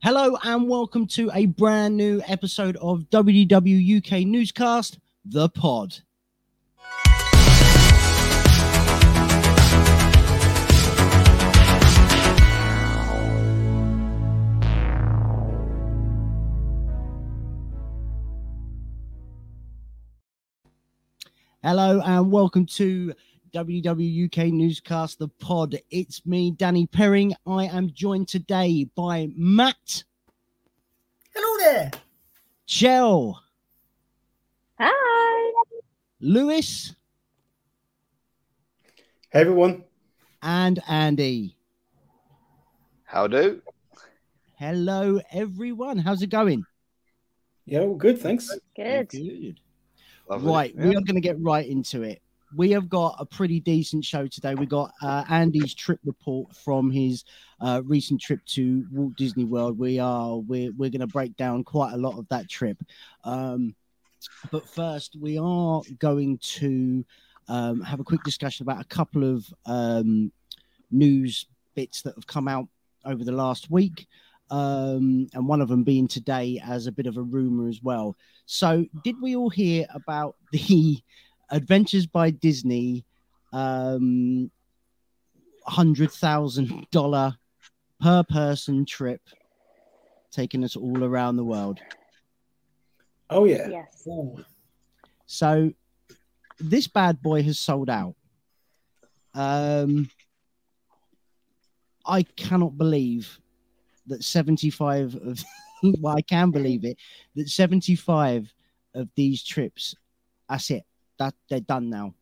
Hello and welcome to a brand new episode of WDW UK Newscast, The Pod. Hello and welcome to WDW UK Newscast, The Pod. It's me, Danny Perring. I am joined today by Matt. Hello there. Chell. Hi. Lewis. Hey, everyone. And Andy. How do? Hello, everyone. How's it going? Yeah, all good, thanks. Good. Lovely. Right, yeah. We are going to get right into it. We have got a pretty decent show today. We got Andy's trip report from his recent trip to Walt Disney World. We're going to break down quite a lot of that trip. But first, we are going to have a quick discussion about a couple of news bits that have come out over the last week. And one of them being today as a bit of a rumor as well. So did we all hear about the Adventures by Disney $100,000 per person trip taking us all around the world? Oh, yeah. Yes. Oh. So this bad boy has sold out. I cannot believe that 75 of... well, I can believe it. That 75 of these trips, that's it. That they're done now.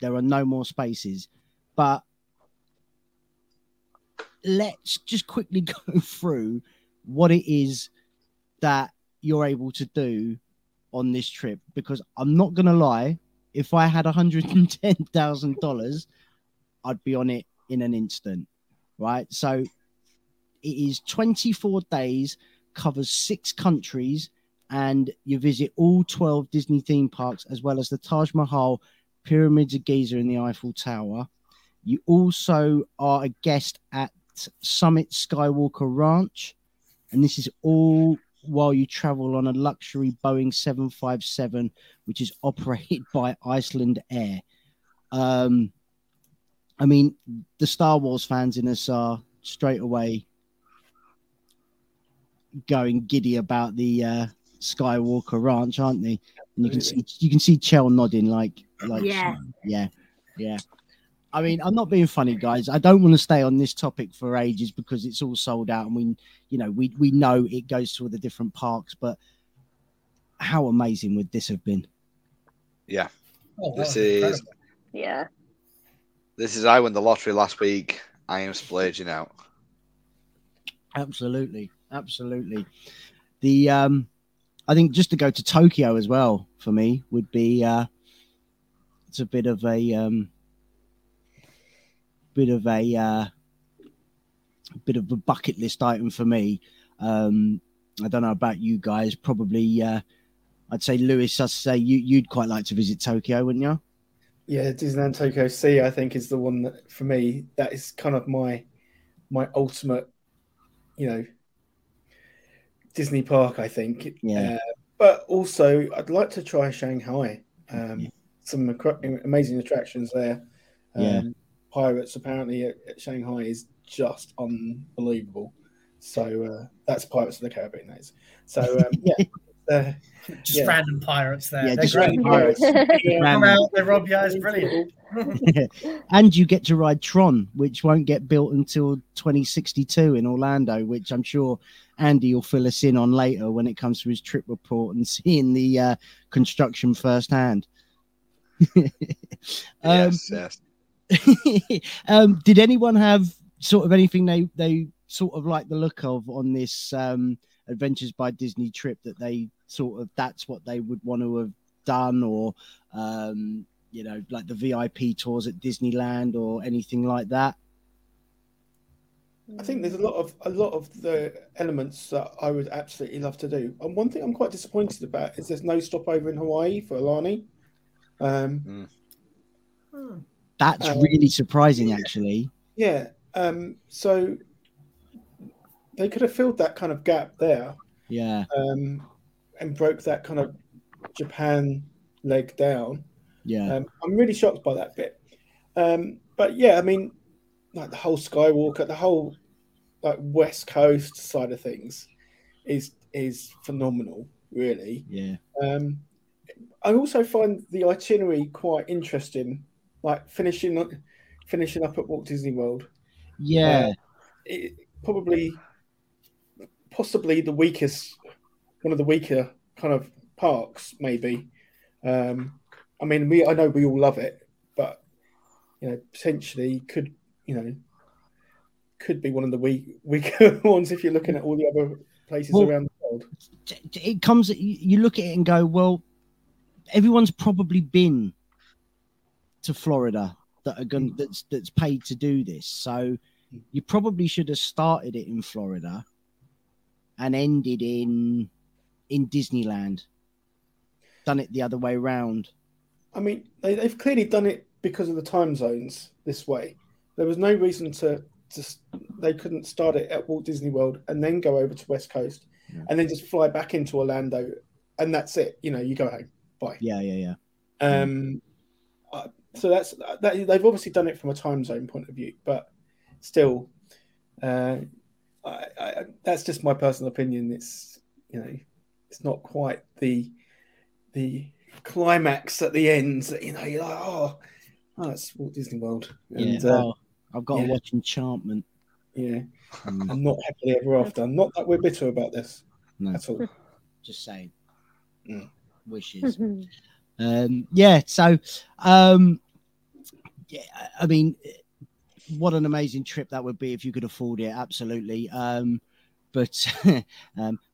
There are no more spaces. But let's just quickly go through what it is that you're able to do on this trip. Because I'm not going to lie, if I had $110,000, I'd be on it in an instant. Right? So it is 24 days, covers 6 countries, and you visit all 12 Disney theme parks, as well as the Taj Mahal, Pyramids of Giza, and the Eiffel Tower. You also are a guest at Summit Skywalker Ranch, and this is all while you travel on a luxury Boeing 757, which is operated by Iceland Air. I mean, the Star Wars fans in us are straight away going giddy about the Skywalker Ranch, aren't they? And you can see Chell nodding like yeah. I mean, I'm not being funny, guys. I don't want to stay on this topic for ages because it's all sold out, and we know it goes to all the different parks. But how amazing would this have been? Yeah, this is. I won the lottery last week. I am splurging out. Absolutely. The I think just to go to Tokyo as well for me would be it's a bit of a bucket list item for me. I don't know about you guys. Probably I'd say Lewis. I'd say you'd quite like to visit Tokyo, wouldn't you? Yeah, Disneyland Tokyo Sea I think is the one that for me that is kind of my ultimate, Disney park, I think. Yeah. But also, I'd like to try Shanghai. Some amazing attractions there. Pirates, apparently, at Shanghai is just unbelievable. So that's Pirates of the Caribbean, that is. So, random pirates there. Yeah, they're just great pirates. They rob your eyes, brilliant. And you get to ride Tron, which won't get built until 2062 in Orlando, which I'm sure Andy will fill us in on later when it comes to his trip report and seeing the construction firsthand. Yes. Did anyone have sort of anything they sort of like the look of on this Adventures by Disney trip that they sort of that's what they would want to have done, or like the VIP tours at Disneyland or anything like that? I think there's a lot of the elements that I would absolutely love to do. And one thing I'm quite disappointed about is there's no stopover in Hawaii for Alani. That's really surprising, actually. Yeah. So they could have filled that kind of gap there. Yeah. And broke that kind of Japan leg down. Yeah. I'm really shocked by that bit. But yeah, I mean, like the whole Skywalker, the whole like West Coast side of things is phenomenal, really. Yeah. I also find the itinerary quite interesting, like finishing up at Walt Disney World. Yeah. It possibly the weakest, one of the weaker kind of parks, maybe. I mean, I know we all love it, but you know, potentially could be one of the weaker ones if you're looking at all the other places around the world. It comes, you look at it and go, well, everyone's probably been to Florida that's paid to do this, so you probably should have started it in Florida and ended in Disneyland. Done it the other way around. I mean, they've clearly done it because of the time zones this way. There was no reason to they couldn't start it at Walt Disney World and then go over to West Coast and then just fly back into Orlando and that's it. You know, you go home. Bye. Yeah. So that's that. They've obviously done it from a time zone point of view, but still, I that's just my personal opinion. It's, you know, it's not quite the climax at the end that, you know, you're like, oh, it's Walt Disney World. And, I've got to watch Enchantment. Yeah. I'm not happily ever after. Not that we're bitter about this. No. At all. Just saying. Mm. Wishes. I mean, what an amazing trip that would be if you could afford it. Absolutely. But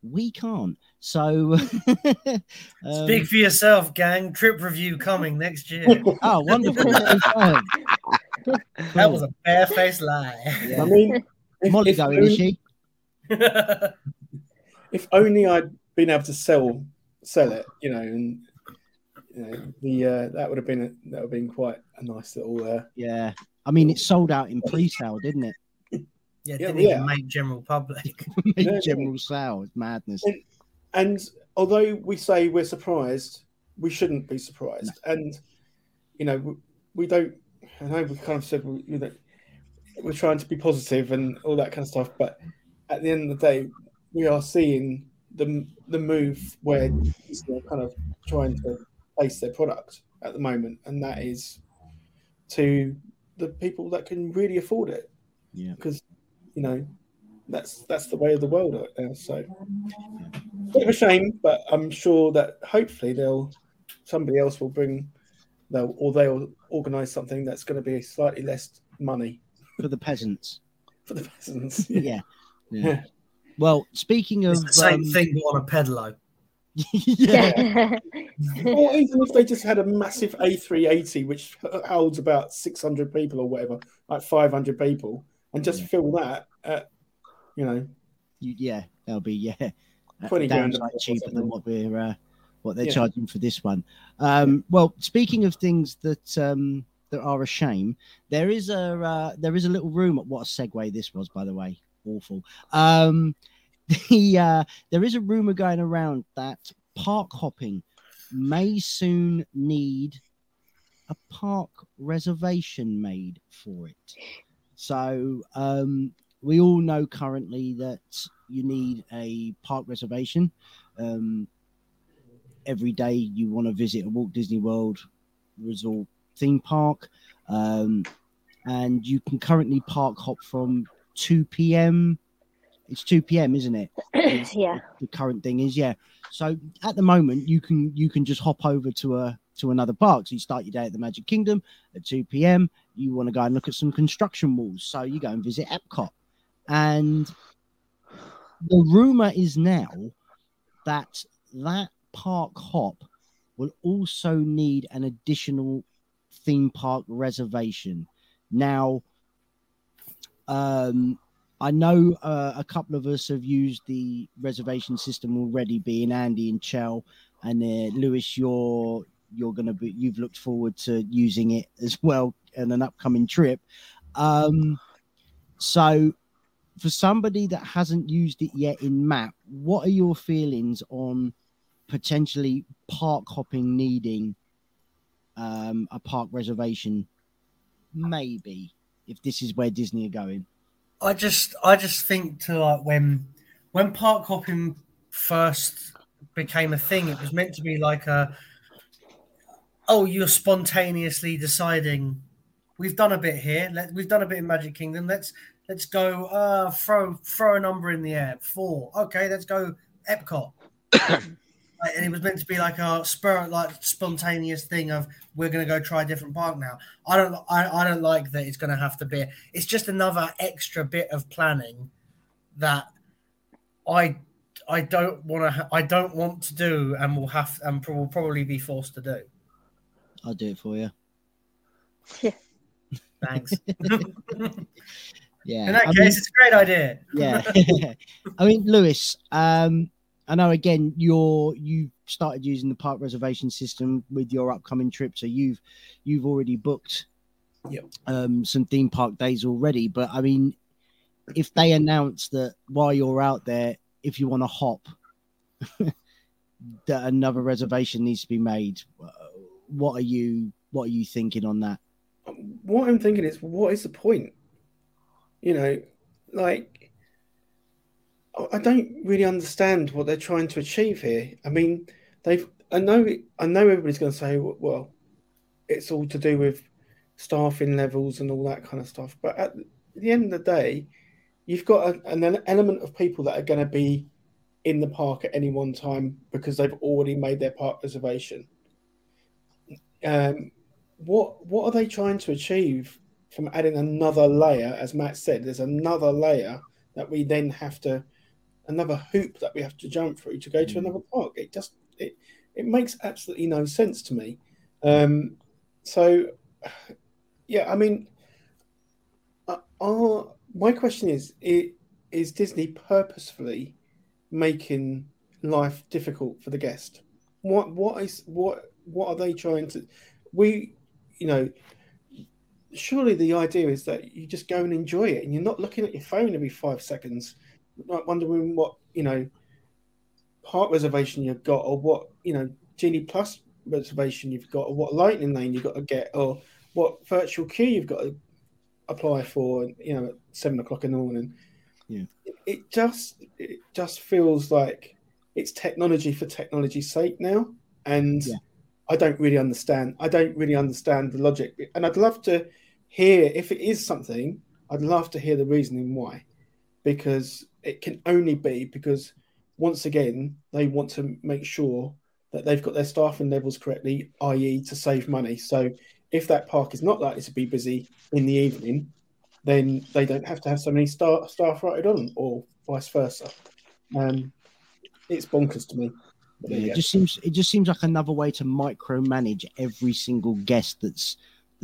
we can't. So speak for yourself, gang. Trip review coming next year. Oh, wonderful. That was a barefaced lie. Yeah. I mean, Molly going, is she? If only I'd been able to sell it, you know, and you know, the that would have been quite a nice little yeah. I mean, it sold out in pre-sale, didn't it? Yeah, it didn't even make general public. General sale is madness. And although we say we're surprised, we shouldn't be surprised. No. And you know, we don't. I know we kind of said we're trying to be positive and all that kind of stuff, but at the end of the day, we are seeing the move where they're kind of trying to place their product at the moment, and that is to the people that can really afford it. Yeah, because you know that's the way of the world right now. So bit of a shame, but I'm sure that hopefully they'll organise something that's going to be slightly less money for the peasants. Yeah. Well, speaking of... It's the same thing but on a pedalo. Yeah. Or even if they just had a massive A380, which holds about 600 people or whatever, like 500 people, and just fill that at, you know... Yeah, that'll be, yeah. 20 grand cheaper than what they're charging for this one. Well, speaking of things that are a shame, there is a little rumour... What a segue this was, by the way. Awful. There is a rumor going around that park hopping may soon need a park reservation made for it. So we all know currently that you need a park reservation. Every day you want to visit a Walt Disney World Resort theme park, and you can currently park hop from 2 p.m. It's 2 p.m., isn't it? Yeah. The current thing is, yeah. So at the moment, you can just hop over to another park. So you start your day at the Magic Kingdom at 2 p.m. You want to go and look at some construction walls. So you go and visit Epcot. And the rumor is now that park hop will also need an additional theme park reservation. Now... I know a couple of us have used the reservation system already, being Andy and Chell, and Lewis, you've looked forward to using it as well in an upcoming trip. So for somebody that hasn't used it yet in map, what are your feelings on potentially park hopping needing a park reservation, maybe, if this is where Disney are going? I just think to like when park hopping first became a thing, it was meant to be like you're spontaneously deciding we've done a bit here, we've done a bit in Magic Kingdom, let's go throw a number in the air, 4. Okay, let's go Epcot. And it was meant to be like a spontaneous thing of we're going to go try a different park now. I don't like that it's going to have to be. It's just another extra bit of planning that I don't want to do and will probably be forced to do. I'll do it for you. Yeah. Thanks. Yeah. In that case, it's a great idea. Yeah. I mean, Lewis, I know, again, you started using the park reservation system with your upcoming trip, so you've already booked some theme park days already. But, I mean, if they announce that while you're out there, if you want to hop, that another reservation needs to be made, what are you thinking on that? What I'm thinking is, what is the point? You know, like, I don't really understand what they're trying to achieve here. I mean, I know everybody's going to say, well, it's all to do with staffing levels and all that kind of stuff. But at the end of the day, you've got an element of people that are going to be in the park at any one time because they've already made their park reservation. What are they trying to achieve from adding another layer? As Matt said, there's another layer that we then have to... another hoop that we have to jump through to go to another park. It just it makes absolutely no sense to me. I mean, my question is Disney purposefully making life difficult for the guest? What are they trying to? Surely the idea is that you just go and enjoy it, and you're not looking at your phone every 5 seconds. Like wondering what park reservation you've got, or what Genie Plus reservation you've got, or what Lightning Lane you've got to get, or what virtual queue you've got to apply for. At 7:00 in the morning. Yeah, it just feels like it's technology for technology's sake now, and yeah. I don't really understand the logic, and I'd love to hear if it is something. I'd love to hear the reasoning why. Because it can only be because, once again, they want to make sure that they've got their staffing levels correctly, i.e. to save money. So if that park is not likely to be busy in the evening, then they don't have to have so many staff rated on, or vice versa. It's bonkers to me. Yeah, it just seems like another way to micromanage every single guest that's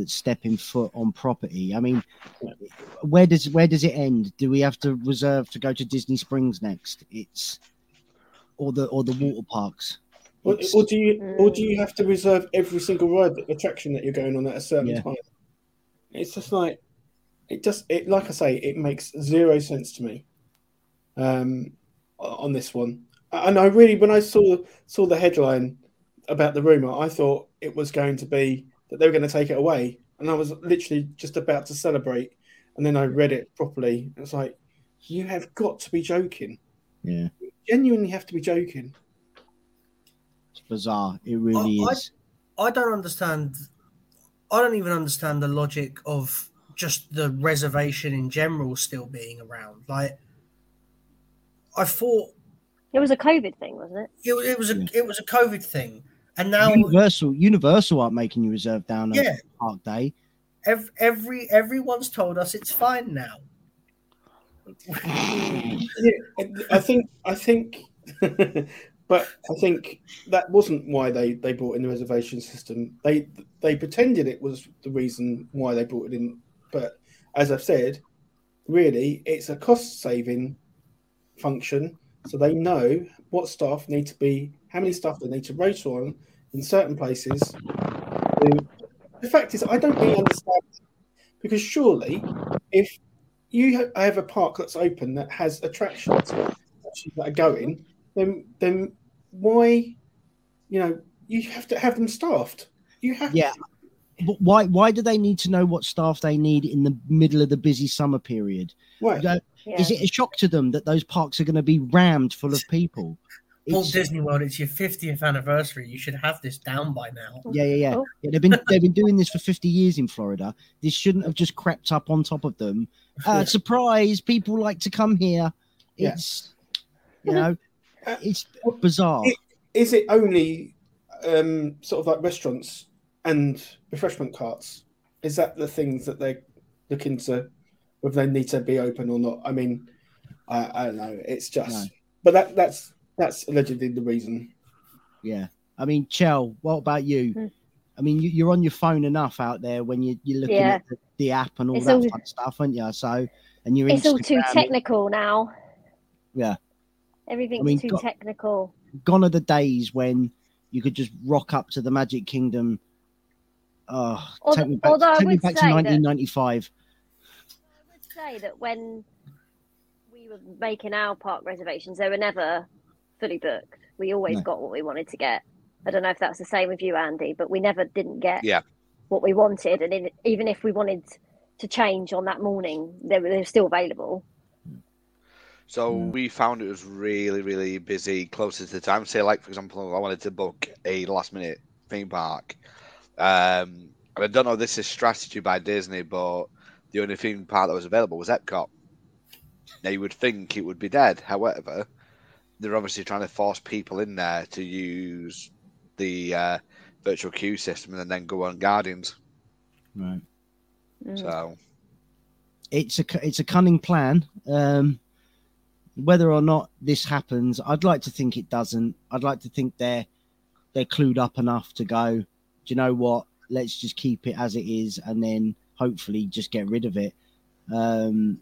stepping foot on property. I mean, where does it end? Do we have to reserve to go to Disney Springs next? It's or the water parks. Or do you have to reserve every single attraction that you're going on at a certain time? It's just like like I say, it makes zero sense to me. On this one, and I really, when I saw the headline about the rumor, I thought it was going to be that they were going to take it away, and I was literally just about to celebrate, and then I read it properly. It's like, you have got to be joking. Yeah, you genuinely have to be joking. It's bizarre. It really is. I don't understand. I don't even understand the logic of just the reservation in general still being around. Like, I thought it was a COVID thing, wasn't it? It was a COVID thing. And now Universal aren't making you reserve down a park day. Everyone's told us it's fine now. I think but I think that wasn't why they brought in the reservation system. They pretended it was the reason why they brought it in, but as I've said, really it's a cost saving function. So they know what staff need to be, how many staff they need to rotate on in certain places. The fact is, I don't really understand, because surely if you have a park that's open that has attractions that are going, then why, you know, you have to have them staffed. You have to. But why do they need to know what staff they need in the middle of the busy summer period? Right. Is it a shock to them that those parks are going to be rammed full of people? Walt Disney World, it's your 50th anniversary. You should have this down by now. Yeah. They've been doing this for 50 years in Florida. This shouldn't have just crept up on top of them. Surprise! People like to come here. It's it's bizarre. Is it only sort of like restaurants and refreshment carts? Is that the things that they're looking to, whether they need to be open or not? I mean, I don't know. It's just, but that's allegedly the reason. Yeah. I mean, Chell, what about you? I mean, you're on your phone enough out there when you're looking at the app and all it's that all, fun stuff, aren't you? So, and you're it's Instagram. All too technical now. Yeah. Everything's too technical. Gone are the days when you could just rock up to the Magic Kingdom. Oh, take me back to 1995. I would say that when we were making our park reservations, they were never fully booked. We always got what we wanted to get. I don't know if that's the same with you, Andy, but we never didn't get what we wanted. And even if we wanted to change on that morning, they were still available. So we found it was really, really busy closer to the time. Say, like, for example, I wanted to book a last-minute theme park. And I don't know if this is strategy by Disney, but the only theme park that was available was Epcot. Now, you would think it would be dead. However, they're obviously trying to force people in there to use the virtual queue system and then go on Guardians. Right. So it's a cunning plan. Whether or not this happens, I'd like to think it doesn't. I'd like to think they're clued up enough to go, do you know what? Let's just keep it as it is and then hopefully just get rid of it. It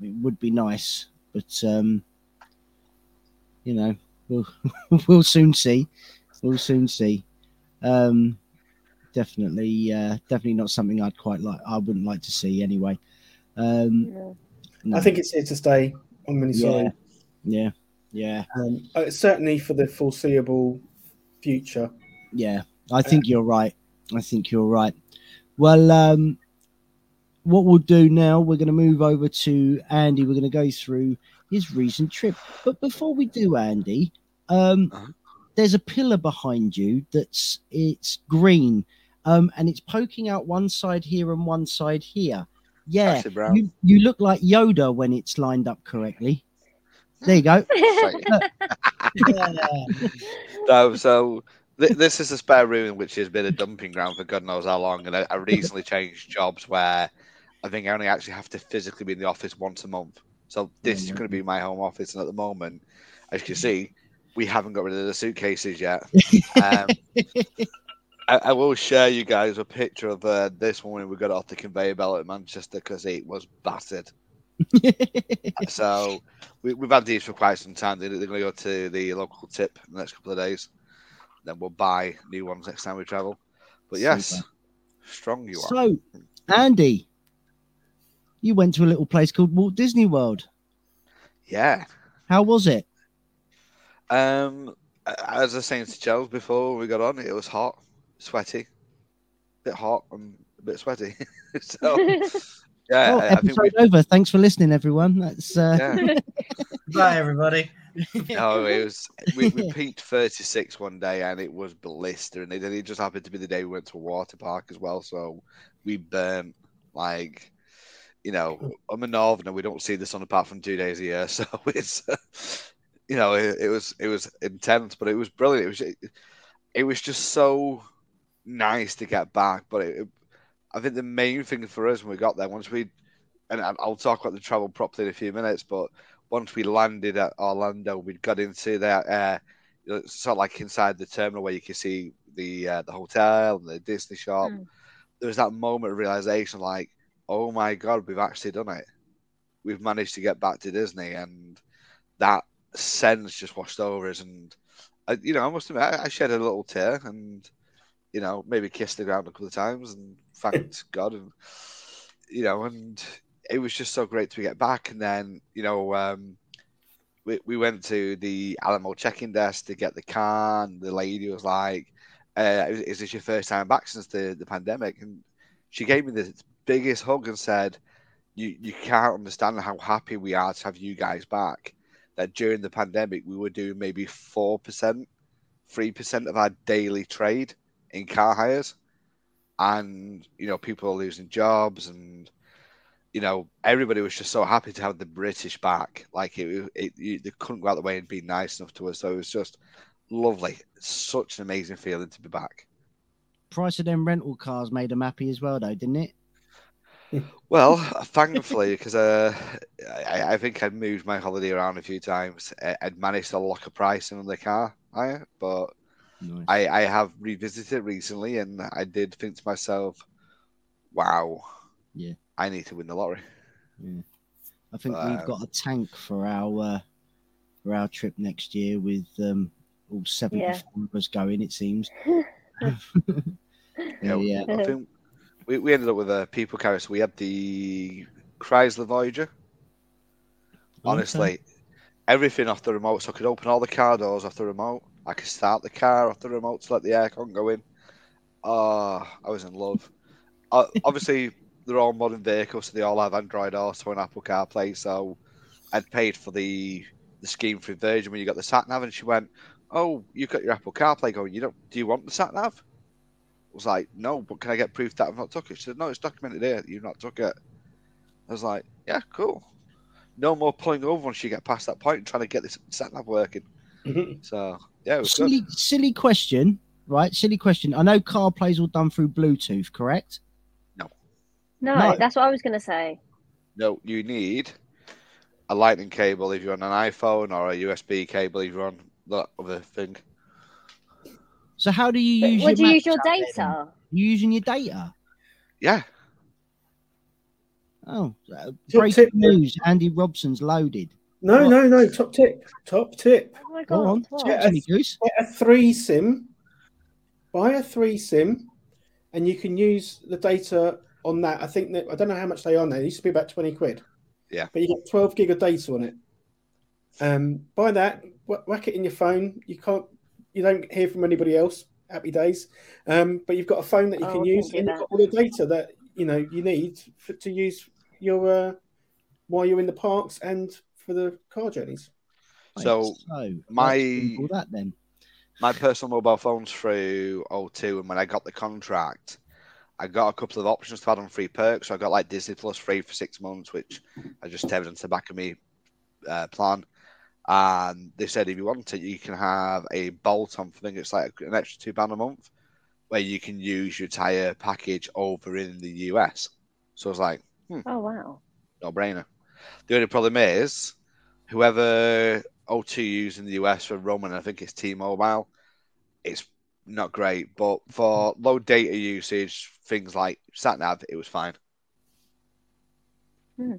would be nice, but you know, we'll soon see. We'll soon see. Definitely not something I'd quite like. I wouldn't like to see anyway. No. I think it's here to stay on many sides. Yeah. Certainly for the foreseeable future. Yeah, I think you're right. Well, what we'll do now, we're going to move over to Andy. We're going to go through his recent trip. But before we do, Andy, there's a pillar behind you it's green, and it's poking out one side here and one side here. Yeah, you look like Yoda when it's lined up correctly. There you go. So this is a spare room, which has been a dumping ground for God knows how long, and I recently changed jobs where I think I only actually have to physically be in the office once a month. So this is going to be my home office, and at the moment, as you can see, we haven't got rid of the suitcases yet. I will share you guys a picture of this morning. We got it off the conveyor belt in Manchester because it was battered. So we've had these for quite some time. They're going to go to the local tip in the next couple of days. Then we'll buy new ones next time we travel. But yes, strong you are. So, Andy, you went to a little place called Walt Disney World. Yeah. How was it? As I was saying to Charles before we got on, it was hot, sweaty, a bit hot and a bit sweaty. So, yeah. Well, episode over. Thanks for listening, everyone. That's Bye, everybody. No, it was. We peaked 36 one day, and it was blistering. It just happened to be the day we went to a water park as well, so we burnt like. You know, I'm a northerner. We don't see the sun apart from 2 days a year, so it's you know, it was intense, but it was brilliant. It was just so nice to get back. But I think the main thing for us when we got there, and I'll talk about the travel properly in a few minutes, but once we landed at Orlando, we got into that sort of like inside the terminal where you can see the hotel and the Disney shop. There was that moment of realization, like. Oh my God, we've actually done it. We've managed to get back to Disney, and that sense just washed over us. And, I must admit, I shed a little tear and, maybe kissed the ground a couple of times and thanked God. And, it was just so great to get back. And then, you know, we went to the Alamo check-in desk to get the car, and the lady was like, is this your first time back since the pandemic? And she gave me the biggest hug and said, you can't understand how happy we are to have you guys back. That during the pandemic, we were doing maybe 4%, 3% of our daily trade in car hires. And, you know, people are losing jobs and, you know, everybody was just so happy to have the British back. Like, they couldn't go out of the way and be nice enough to us. So it was just lovely. Such an amazing feeling to be back. Price of them rental cars made them happy as well, though, didn't it? Well, thankfully, because I think I moved my holiday around a few times. I'd managed to lock a price in on the car hire, but nice. I have revisited recently, and I did think to myself, wow. Yeah. I need to win the lottery. Yeah. I think we've got a tank for our trip next year with all 74 of us going, it seems. Yeah. I think we ended up with a people carrier. So we had the Chrysler Voyager. Honestly, everything off the remote. So I could open all the car doors off the remote. I could start the car off the remote to let the aircon go in. Oh, I was in love. Obviously... They're all modern vehicles, so they all have Android Auto and Apple CarPlay. So I'd paid for the scheme through Virgin when you got the sat nav, and she went, "Oh, you've got your Apple CarPlay going. Do you want the sat nav?" I was like, "No, but can I get proof that I've not took it?" She said, "No, it's documented here. You've not took it." I was like, "Yeah, cool. No more pulling over once you get past that point and trying to get this sat nav working." Mm-hmm. So yeah, it was good. Silly question, right? Silly question. I know CarPlay's all done through Bluetooth, correct? No, that's what I was going to say. No, you need a lightning cable if you're on an iPhone or a USB cable if you're on that other thing. So how do you use your data? You're using your data? Yeah. Oh, breaking news. Andy Robson's loaded. No. Top tip. Oh, my God. Go on. Get a 3SIM. Buy a 3SIM and you can use the data... On that, I think that I don't know how much they are now. It used to be about £20. Yeah, but you get 12 gig of data on it. Buy that, whack it in your phone. You don't hear from anybody else. Happy days. But you've got a phone that you can use, and you've got all the data that you know you need to use your while you're in the parks and for the car journeys. So my personal mobile phone's through O2, and when I got the contract. I got a couple of options to add on free perks. So I got like Disney Plus free for 6 months, which I just tethered into the back of my plan. And they said, if you want it, you can have a bolt on thing. It's like an extra £2 a month where you can use your entire package over in the US. So I was like, oh, wow. No brainer. The only problem is whoever O2 used in the US for roaming, I think it's T-Mobile, it's not great, but for low data usage, things like SatNav, it was fine. Hmm.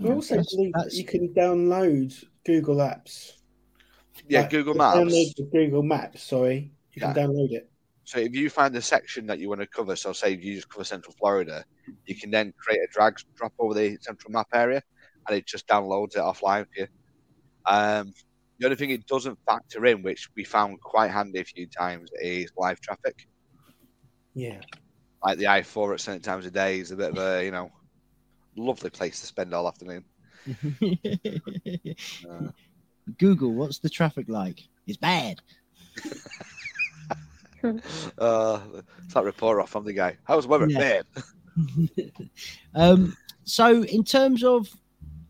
I also believe that you can download Google apps. Yeah, like, Google Maps. You can download it. So if you find the section that you want to cover, so say if you just cover Central Florida, you can then create a drag drop over the central map area, and it just downloads it offline for you. The only thing it doesn't factor in, which we found quite handy a few times, is live traffic. Yeah. Like the I-4 at certain times of day is a bit of a, lovely place to spend all afternoon. Google, what's the traffic like? It's bad. It's that report off. I'm the guy. How's the weather? Yeah. Bad. So in terms of,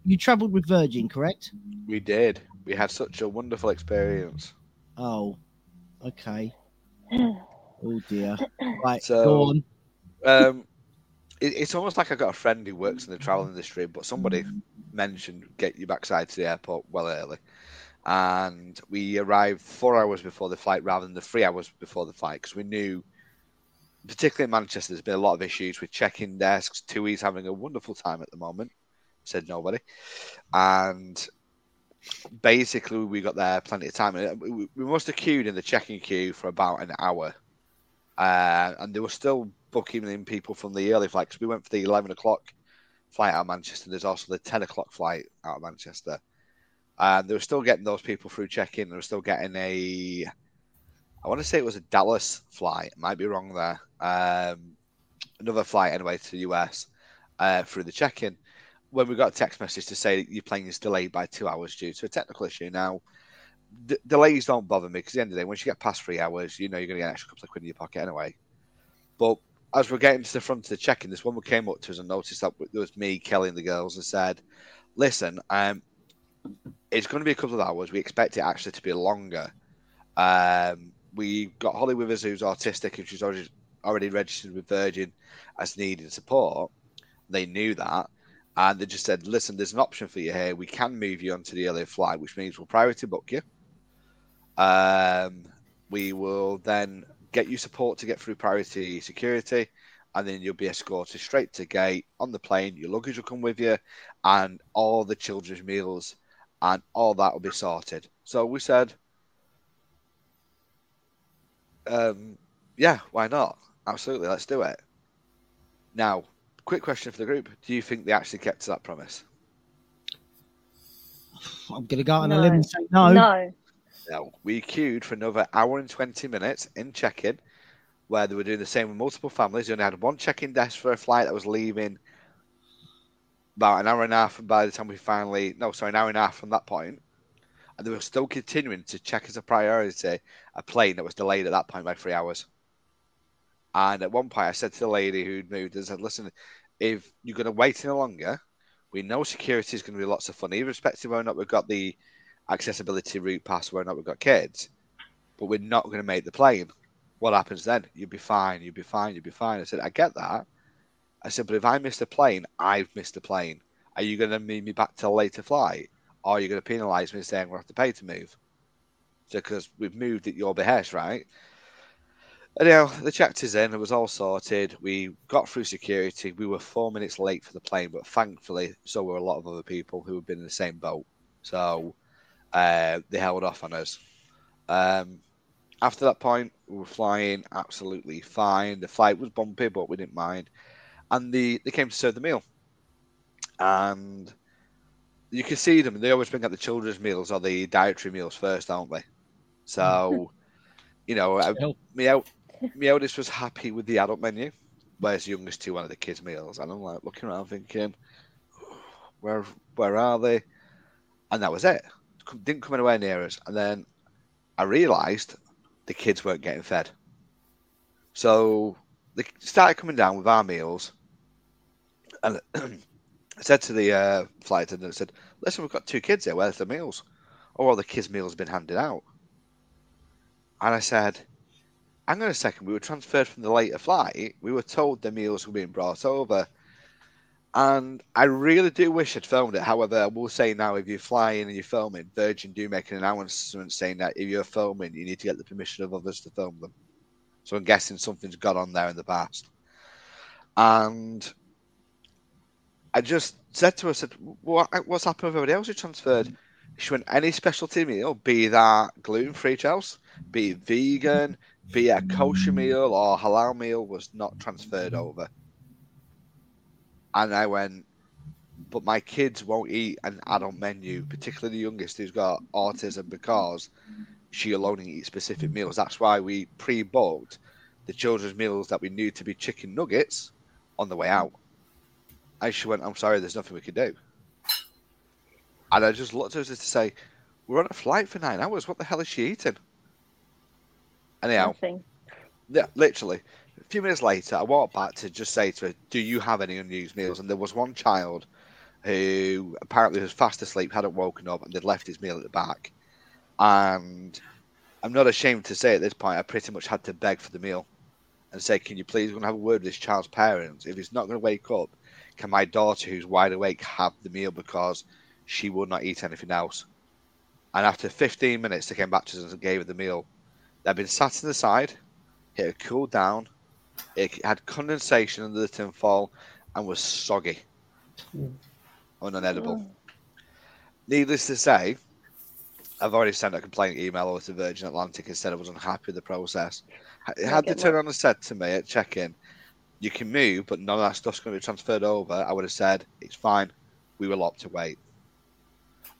you travelled with Virgin, correct? We did. We had such a wonderful experience. Oh, okay. Oh, dear. Right, so, go on. It's almost like I got a friend who works in the travel industry, but somebody mentioned get your backside to the airport well early. And we arrived 4 hours before the flight rather than the 3 hours before the flight because we knew, particularly in Manchester, there's been a lot of issues with check-in desks. TUI's having a wonderful time at the moment, said nobody. And... basically, we got there plenty of time. We must have queued in the check-in queue for about an hour. And they were still booking in people from the early flight because we went for the 11 o'clock flight out of Manchester. There's also the 10 o'clock flight out of Manchester. They were still getting those people through check-in. They were still getting a... I want to say it was a Dallas flight. Might be wrong there. Another flight, anyway, to the US through the check-in. When we got a text message to say your plane is delayed by 2 hours due to a technical issue. Now, delays don't bother me, because at the end of the day, once you get past 3 hours, you know you're going to get an extra couple of quid in your pocket anyway. But as we're getting to the front of the check-in, this woman came up to us and noticed that it was me, Kelly, and the girls, and said, listen, it's going to be a couple of hours. We expect it actually to be longer. We've got Holly with us, who's autistic, and she's already registered with Virgin as needing support. They knew that. And they just said, listen, there's an option for you here. We can move you onto the earlier flight, which means we'll priority book you. We will then get you support to get through priority security, and then you'll be escorted straight to gate on the plane. Your luggage will come with you, and all the children's meals and all that will be sorted. So we said, yeah, why not? Absolutely, let's do it. Now, quick question for the group. Do you think they actually kept to that promise? I'm going to go out on a limb and say no. No. We queued for another hour and 20 minutes in check-in, where they were doing the same with multiple families. They only had one check-in desk for a flight that was leaving about an hour and a half. And by the time we finally... No, sorry, an hour and a half from that point. And they were still continuing to check as a priority a plane that was delayed at that point by 3 hours. And at one point, I said to the lady who'd moved, I said, listen, if you're going to wait any longer, we know security is going to be lots of fun, irrespective of whether or not we've got the accessibility route pass, whether or not we've got kids, but we're not going to make the plane. What happens then? You'll be fine. I said, I get that. I said, but if I miss the plane, I've missed the plane. Are you going to move me back to a later flight? Or are you going to penalise me and say I'm going to have to pay to move? Because we've moved at your behest, right? Anyhow, the chapter's in. It was all sorted. We got through security. We were 4 minutes late for the plane, but thankfully, so were a lot of other people who had been in the same boat. So they held off on us. After that point, we were flying absolutely fine. The flight was bumpy, but we didn't mind. And they came to serve the meal. And you can see them. They always bring out the children's meals or the dietary meals first, don't they? So, you know, my eldest was happy with the adult menu, whereas the youngest two wanted the kids' meals. And I'm like looking around thinking, where are they? And that was it. Didn't come anywhere near us. And then I realised the kids weren't getting fed. So they started coming down with our meals. And I said to the flight attendant, I said, listen, we've got two kids here. Where's the meals? Oh, well, the kids' meals have been handed out. And I said, hang on a second, we were transferred from the later flight. We were told the meals were being brought over. And I really do wish I'd filmed it. However, I will say now, if you're flying and you're filming, Virgin do make an announcement saying that if you're filming, you need to get the permission of others to film them. So I'm guessing something's got on there in the past. And I just said to her, I said, what's happened with everybody else who transferred? She went, any specialty meal, be that gluten-free Chelsea, be it vegan, be it a kosher meal or halal meal, was not transferred over. And I went, but my kids won't eat an adult menu, particularly the youngest who's got autism, because she'll only eat specific meals. That's why we pre-booked the children's meals that we knew to be chicken nuggets on the way out. And she went, I'm sorry, there's nothing we can do. And I just looked at her to say, we're on a flight for 9 hours. What the hell is she eating? Anyhow, nothing. Yeah, literally. A few minutes later, I walked back to just say to her, do you have any unused meals? And there was one child who apparently was fast asleep, hadn't woken up, and they'd left his meal at the back. And I'm not ashamed to say at this point, I pretty much had to beg for the meal and say, can you please go and have a word with this child's parents? If he's not going to wake up, can my daughter, who's wide awake, have the meal, because she will not eat anything else? And after 15 minutes, they came back to us and gave her the meal. They'd been sat to the side, it had cooled down, it had condensation under the tinfoil, and was soggy and unedible. Needless to say, I've already sent a complaint email over to Virgin Atlantic and said I was unhappy with the process. Had they turned around and said to me at check-in, you can move, but none of that stuff's going to be transferred over, I would have said, it's fine, we will opt to wait.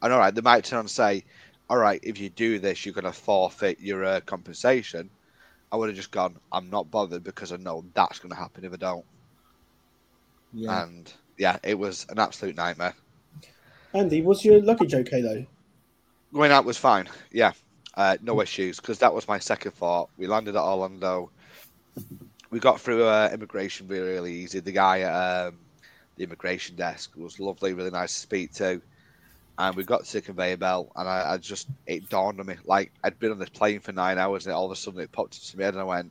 And all right, they might turn and say, all right, if you do this, you're going to forfeit your compensation. I would have just gone, I'm not bothered because I know that's going to happen if I don't. Yeah. And yeah, it was an absolute nightmare. Andy, was your luggage okay though? Going out was fine, yeah. No issues, because that was my second thought. We landed at Orlando. We got through immigration really easy. The guy at the immigration desk was lovely, really nice to speak to. And we got to the conveyor belt, and I just, it dawned on me. Like, I'd been on this plane for 9 hours, and all of a sudden it popped into my head, and I went,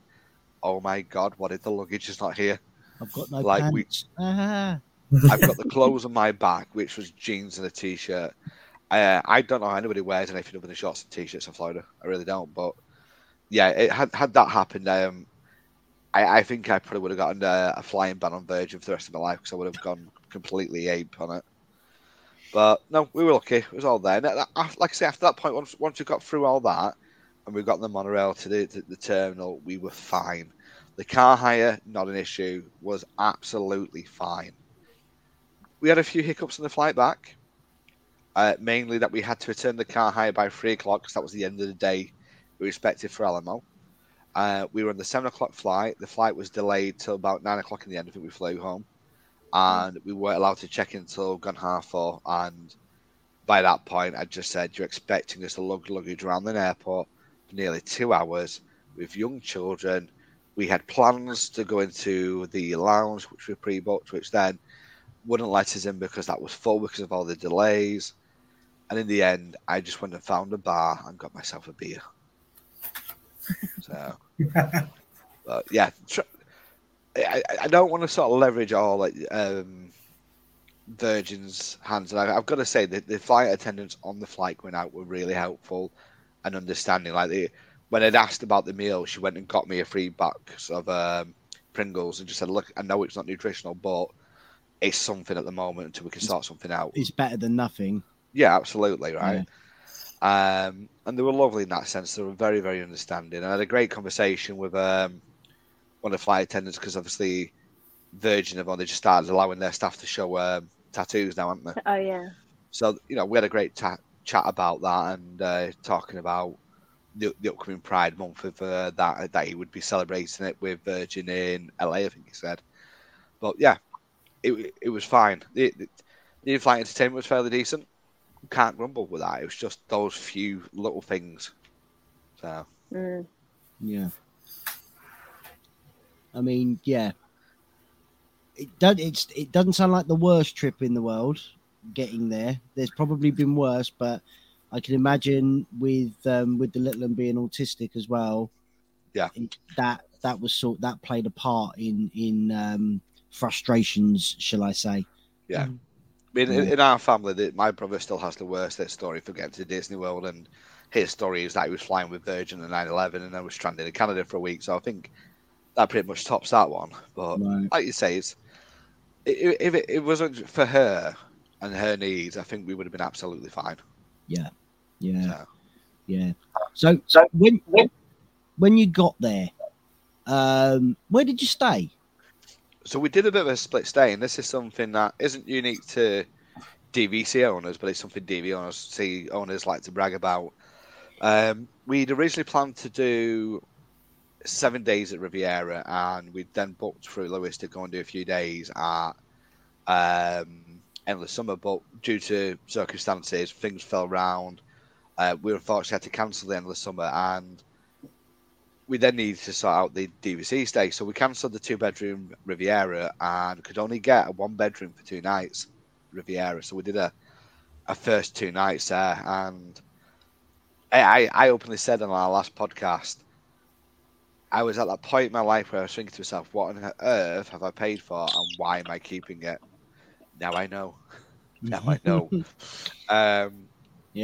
oh my God, what if the luggage is not here? I've got no pants. I've got the clothes on my back, which was jeans and a T-shirt. I don't know how anybody wears anything other than shorts and T-shirts in Florida. I really don't. But, yeah, it had that happened, I think I probably would have gotten a flying ban on Virgin for the rest of my life because I would have gone completely ape on it. But, no, we were lucky. It was all there. And like I say, after that point, once we got through all that and we got the monorail to the terminal, we were fine. The car hire, not an issue, was absolutely fine. We had a few hiccups on the flight back. Mainly that we had to return the car hire by 3 o'clock because that was the end of the day we were expected for Alamo. We were on the 7 o'clock flight. The flight was delayed till about 9 o'clock in the end. I think we flew home. And we weren't allowed to check in until gone 4:30. And by that point, I just said, you're expecting us to lug luggage around the airport for nearly 2 hours with young children. We had plans to go into the lounge, which we pre-booked, which then wouldn't let us in because that was full because of all the delays. And in the end, I just went and found a bar and got myself a beer. So, but yeah, I don't want to sort of leverage all like Virgin's hands. And I've got to say that the flight attendants on the flight going out were really helpful and understanding. Like when I'd asked about the meal, she went and got me a free box of Pringles and just said, "Look, I know it's not nutritional, but it's something at the moment until we can sort something out. It's better than nothing." Yeah, absolutely, right? Yeah. And they were lovely in that sense. They were very, very understanding. I had a great conversation with one of the flight attendants because obviously Virgin have only just started allowing their staff to show tattoos now, haven't they? Oh, yeah. So, you know, we had a great chat about that and talking about the upcoming Pride Month of that he would be celebrating it with Virgin in LA, I think he said. But, yeah. It was fine. The in-flight entertainment was fairly decent. Can't grumble with that. It was just those few little things. So yeah. I mean, yeah. It doesn't sound like the worst trip in the world. Getting there, there's probably been worse, but I can imagine with the little one being autistic as well. Yeah, that played a part in frustrations, shall I say. Yeah. I mean, in our family, my brother still has the worst story for getting to Disney World, and his story is that he was flying with Virgin on 9/11 and then was stranded in Canada for a week, so I think that pretty much tops that one. But right. Like you say, if it wasn't for her and her needs, I think we would have been absolutely fine. Yeah. So when you got there, where did you stay? So we did a bit of a split stay, and this is something that isn't unique to DVC owners, but it's something DVC owners like to brag about. We'd originally planned to do 7 days at Riviera, and we'd then booked through Lewis to go and do a few days at Endless Summer, but due to circumstances, things fell round. We unfortunately had to cancel the Endless Summer, and we then needed to sort out the DVC stay, so we cancelled the 2-bedroom Riviera and could only get a 1-bedroom for 2 nights Riviera. So we did a first 2 nights there, and I openly said on our last podcast, I was at that point in my life where I was thinking to myself, what on earth have I paid for and why am I keeping it? Now I know. Yeah,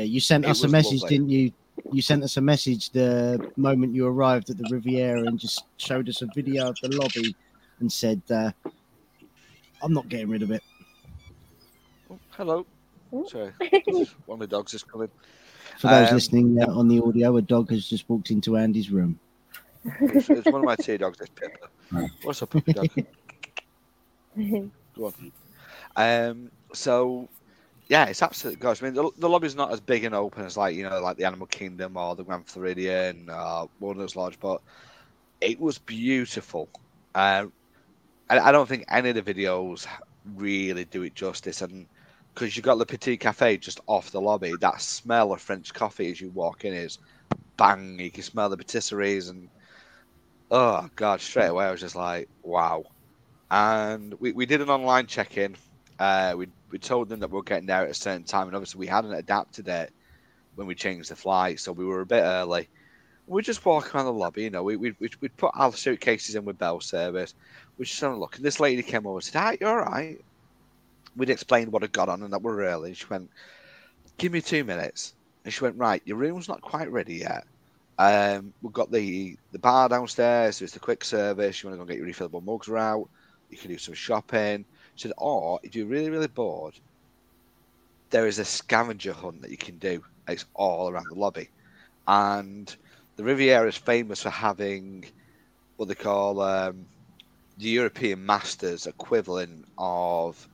you sent us a message, lovely, didn't you? You sent us a message the moment you arrived at the Riviera and just showed us a video of the lobby and said, I'm not getting rid of it. Oh, hello. Sorry. One of the dogs is coming. For those listening on the audio, a dog has just walked into Andy's room. It's one of my 2 dogs. It's Pippa. What's a puppy dog? Go on. Yeah, it's absolutely gorgeous. I mean, the lobby's not as big and open as, like, you know, like the Animal Kingdom or the Grand Floridian or Warner's Lodge, but it was beautiful. I don't think any of the videos really do it justice. And because you've got Le Petit Cafe just off the lobby, that smell of French coffee as you walk in is bang. You can smell the patisseries and, oh, God, straight away I was just like, wow. And we did an online check-in. We told them that we're getting there at a certain time, and obviously we hadn't adapted it when we changed the flight, so we were a bit early. We just walk around the lobby, you know. We'd put our suitcases in with bell service. We just had a look, and this lady came over and said, "Ah, you're all right." We'd explained what had got on and that we're early. She went, "Give me 2 minutes," and she went, "Right, your room's not quite ready yet. We've got the bar downstairs. So it's the quick service. You want to go and get your refillable mugs out? You can do some shopping." Said, or if you're really, really bored, there is a scavenger hunt that you can do. It's all around the lobby. And the Riviera is famous for having what they call the European Masters equivalent of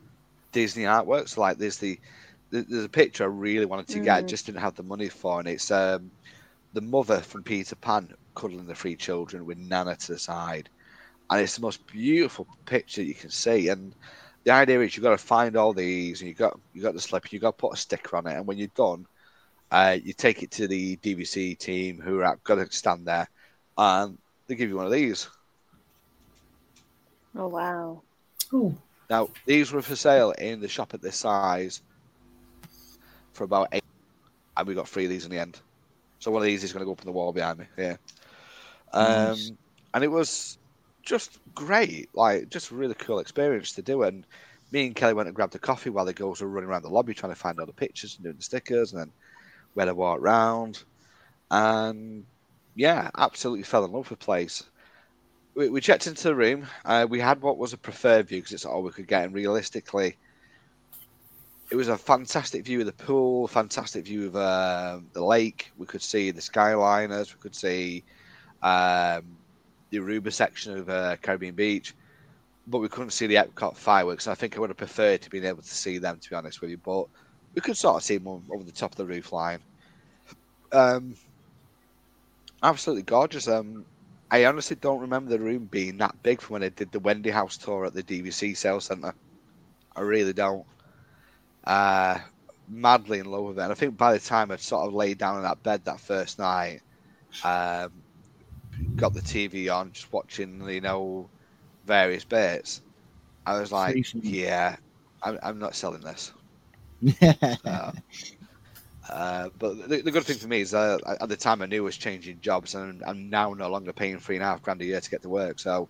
Disney artworks. So, like, there's a picture I really wanted to get, just didn't have the money for, and it's the mother from Peter Pan cuddling the three children with Nana to the side. And it's the most beautiful picture you can see. And the idea is you've got to find all these, and you got the slip, and you've got to put a sticker on it. And when you're done, you take it to the DVC team who are got to stand there, and they give you one of these. Oh, wow. Ooh. Now, these were for sale in the shop at this size for about $8, and we got 3 of these in the end. So one of these is going to go up on the wall behind me. Yeah. Nice. And it was just great, like, just a really cool experience to do. And me and Kelly went and grabbed a coffee while the girls were running around the lobby trying to find all the pictures and doing the stickers, and then we had a walk around. And yeah, absolutely fell in love with the place. We checked into the room. We had what was a preferred view because it's all we could get. And realistically, it was a fantastic view of the pool, fantastic view of the lake. We could see the Skyliners. We could see the Aruba section of Caribbean Beach, but we couldn't see the Epcot fireworks. I think I would have preferred to been able to see them, to be honest with you, but we could sort of see them over the top of the roof line. Absolutely gorgeous. I honestly don't remember the room being that big from when I did the Wendy House tour at the DVC sales centre. I really don't. Madly in love with it. And I think by the time I'd sort of laid down in that bed that first night, got the TV on, just watching, you know, various bits. I was like, yeah, I'm not selling this. But the good thing for me is at the time I knew I was changing jobs, and I'm now no longer paying $3,500 a year to get to work. So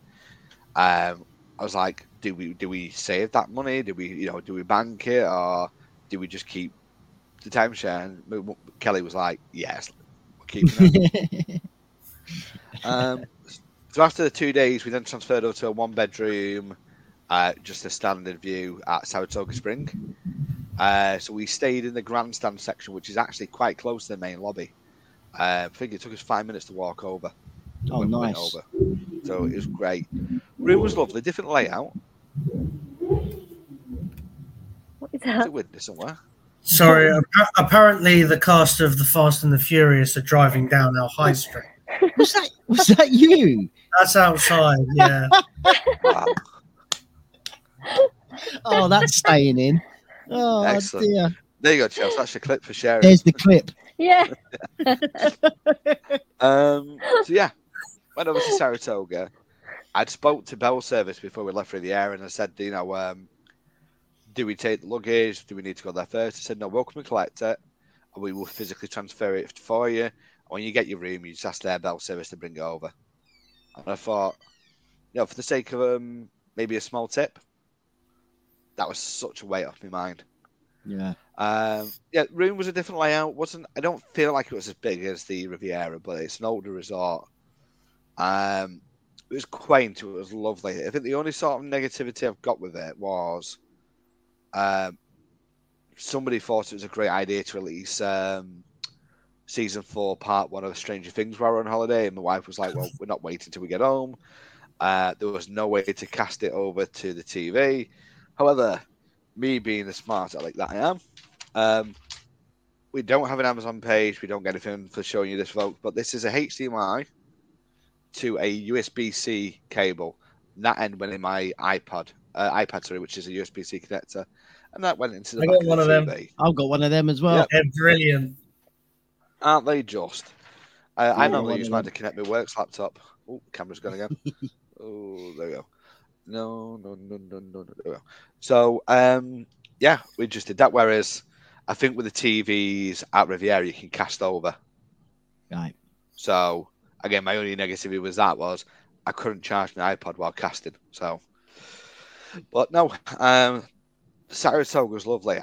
I was like, do we save that money? Do we bank it, or do we just keep the timeshare? And Kelly was like, yes, we're keeping it. So after the 2 days, we then transferred over to a 1-bedroom, just a standard view at Saratoga Springs. So we stayed in the grandstand section, which is actually quite close to the main lobby. I think it took us 5 minutes to walk over. Oh, nice. So it was great. Room was lovely, different layout. What is that? Is it with me somewhere? Sorry, apparently the cast of The Fast and the Furious are driving down our high street. Was that you? That's outside, yeah. Wow. Oh, that's staying in. Oh, excellent. Dear. There you go, Chelsea. That's your clip for sharing. There's the clip. Yeah. So, yeah, went over to Saratoga. I'd spoke to Bell Service before we left for the air, and I said, you know, do we take the luggage? Do we need to go there first? I said, no, we'll come and collect it, and we will physically transfer it for you. When you get your room, you just ask their bell service to bring it over. And I thought, you know, for the sake of maybe a small tip, that was such a weight off my mind. Yeah. Yeah, room was a different layout. I don't feel like it was as big as the Riviera, but it's an older resort. It was quaint. It was lovely. I think the only sort of negativity I've got with it was somebody thought it was a great idea to release Season 4, Part 1 of Stranger Things while we're on holiday, and my wife was like, well, we're not waiting till we get home. There was no way to cast it over to the TV. However, me being the smart aleck that I am, we don't have an Amazon page. We don't get anything for showing you this, folks. But this is a HDMI to a USB-C cable. And that end went in my iPad, which is a USB-C connector. And that went into the back of the TV. I've got one of them as well. Yep. They're brilliant. Aren't they just? I normally use mine to connect my work's laptop. Oh, camera's gone again. Oh, there we go. No. There we go. So, yeah, we just did that. Whereas I think with the TVs at Riviera, you can cast over. Right. So, again, my only negativity was that was I couldn't charge my iPod while casting. So, but no, Saratoga's lovely.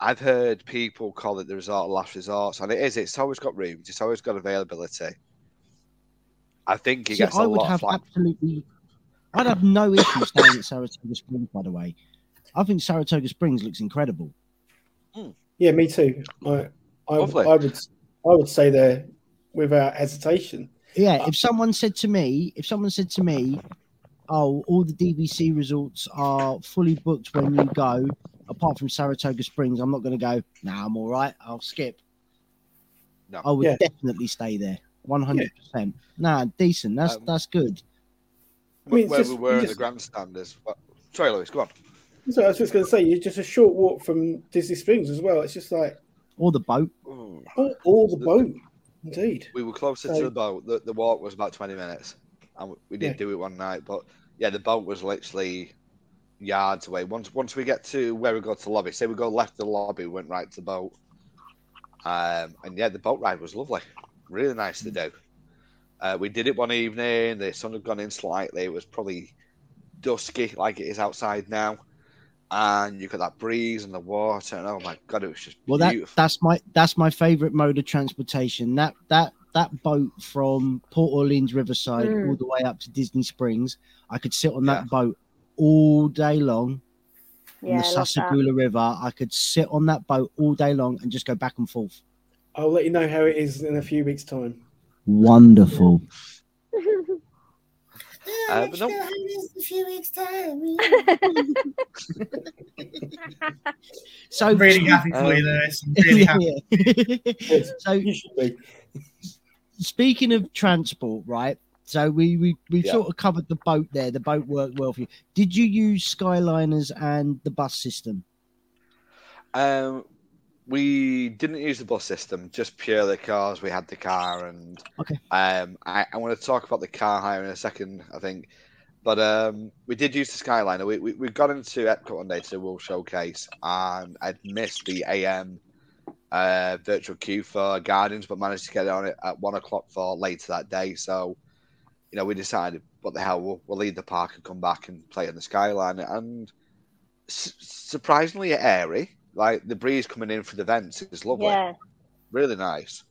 I've heard people call it the resort of last resorts, and it is. It's always got rooms. It's always got availability. I think he gets I'd have no issue staying at Saratoga Springs, by the way. I think Saratoga Springs looks incredible. Yeah, me too. I would say there without hesitation. Yeah, if someone said to me, oh, all the DVC resorts are fully booked when you go, apart from Saratoga Springs, I'm not going to go, nah, I'm all right, I'll skip. No. I would definitely stay there. 100%. Yeah. Nah, decent. That's good. I mean, where we were at the grandstand is... Well, sorry, Lewis, go on. So I was just going to say, you're just a short walk from Disney Springs as well. It's just like... Or the boat. Or the boat, indeed. We were closer to the boat. The walk was about 20 minutes. And we did do it one night. But, yeah, the boat was literally yards away. Once we get to where we go to the lobby, say we go left the lobby, we went right to the boat. And, yeah, the boat ride was lovely. Really nice to do. We did it one evening. The sun had gone in slightly. It was probably dusky like it is outside now. And you got that breeze and the water. And oh, my God, it was just beautiful. That's my favourite mode of transportation. That boat from Port Orleans Riverside all the way up to Disney Springs. I could sit on that boat all day long on the Sasagula River. I could sit on that boat all day long and just go back and forth. I'll let you know how it is in a few weeks' time. Wonderful. I'll let you know how it is in a few weeks' time. So I'm really happy for you, Lewis. I'm really happy. Speaking of transport, right? So we've sort of covered the boat there. The boat worked well for you. Did you use Skyliners and the bus system? We didn't use the bus system just purely because we had the car, and I want to talk about the car hire in a second, I think. But we did use the Skyliner. We got into Epcot one day to the World Showcase, and I'd missed the AM virtual queue for Guardians, but managed to get on it at 1:00 for later that day. So, you know, we decided, what the hell, we'll leave the park and come back and play on the Skyliner. And surprisingly airy. Like, the breeze coming in through the vents is lovely. Yeah. Really nice.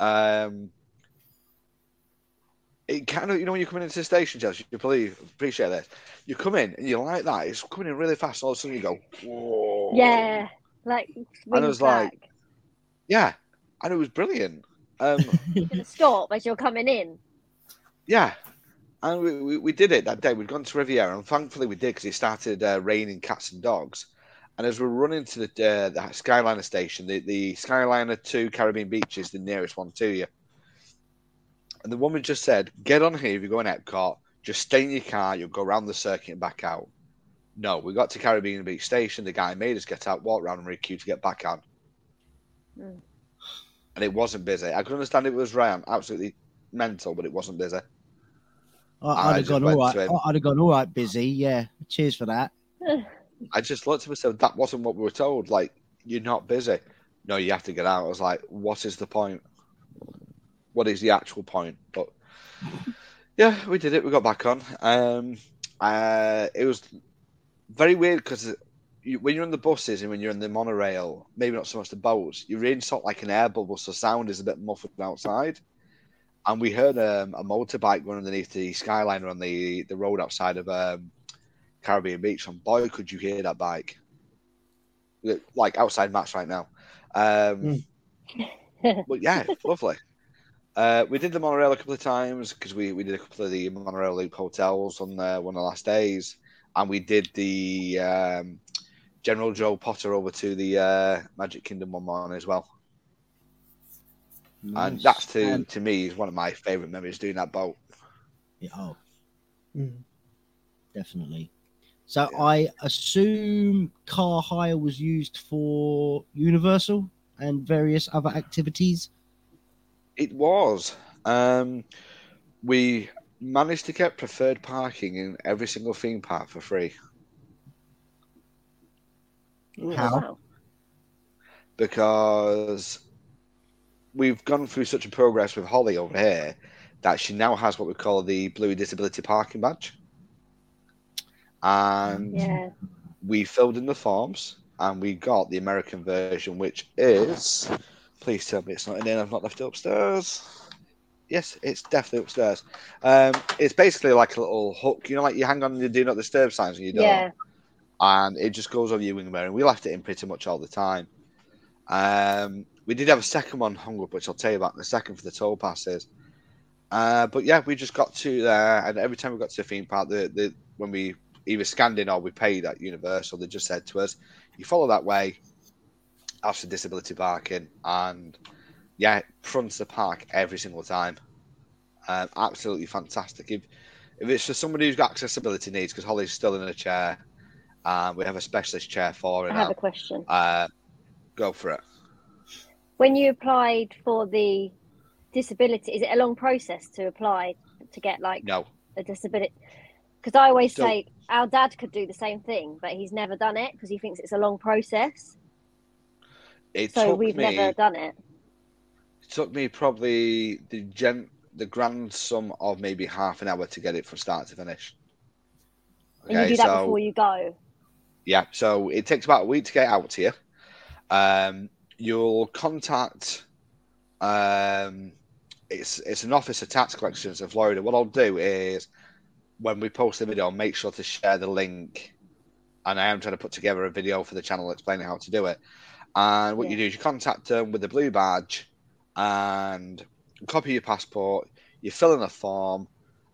It kind of, you know, when you're coming into the station, Jess, you appreciate this. You come in and you like that. It's coming in really fast. All of a sudden you go, whoa. Yeah. Like, and it was back. Like, yeah. And it was brilliant. You're going to stop as you're coming in. Yeah. And we did it that day. We'd gone to Riviera, and thankfully we did, because it started raining cats and dogs. And as we're running to the Skyliner station, the Skyliner 2 Caribbean Beach is the nearest one to you. And the woman just said, get on here if you're going to Epcot. Just stay in your car. You'll go around the circuit and back out. No, we got to Caribbean Beach station. The guy made us get out, walk around, and re-queue to get back on. Mm. And it wasn't busy. I could understand it was round, absolutely mental, but it wasn't busy. I'd have gone, all right, busy. Yeah, cheers for that. I just looked at myself, that wasn't what we were told. Like, you're not busy. No, you have to get out. I was like, what is the point? What is the actual point? But yeah, we did it. We got back on. It was very weird because when you're on the buses and when you're on the monorail, maybe not so much the boats, you're in sort of like an air bubble, so sound is a bit muffled outside. And we heard a motorbike going underneath the Skyliner on the road outside of... Caribbean Beach, and boy, could you hear that bike! Like outside Matt's right now. But yeah, lovely. We did the monorail a couple of times because we did a couple of the monorail loop hotels on one of the last days, and we did the General Joe Potter over to the Magic Kingdom one morning as well. Nice. And that's to me is one of my favourite memories, doing that boat. Yeah, oh, definitely. So yeah. I assume car hire was used for Universal and various other activities. It was. We managed to get preferred parking in every single theme park for free. How? Because we've gone through such a progress with Holly over here that she now has what we call the Bluey Disability Parking Badge. And we filled in the forms and we got the American version, which is... Please tell me it's not in there. I've not left it upstairs. Yes, it's definitely upstairs. It's basically like a little hook, you know, like you hang on and you do not disturb signs when you don't. Yeah. And it just goes over your wingman. And we left it in pretty much all the time. We did have a second one hung up, which I'll tell you about in a second for the toll passes. But yeah, we just got to there. And every time we got to the theme park, when we either scanned in or we paid at Universal, they just said to us, you follow that way. After disability parking, and yeah, fronts the park every single time. Absolutely fantastic. If it's for somebody who's got accessibility needs, because Holly's still in a chair, and we have a specialist chair for her. I have a question. Go for it. When you applied for the disability, is it a long process to apply to get a disability? Because I always say our dad could do the same thing, but he's never done it because he thinks it's a long process. Never done it. It took me probably the grand sum of maybe half an hour to get it from start to finish. Okay, and you do that before you go? Yeah, so it takes about a week to get out to you. You'll contact... it's an office of tax collections in Florida. What I'll do is, when we post the video, make sure to share the link. And I am trying to put together a video for the channel explaining how to do it. And what you do is you contact them with the blue badge and copy your passport. You fill in a form.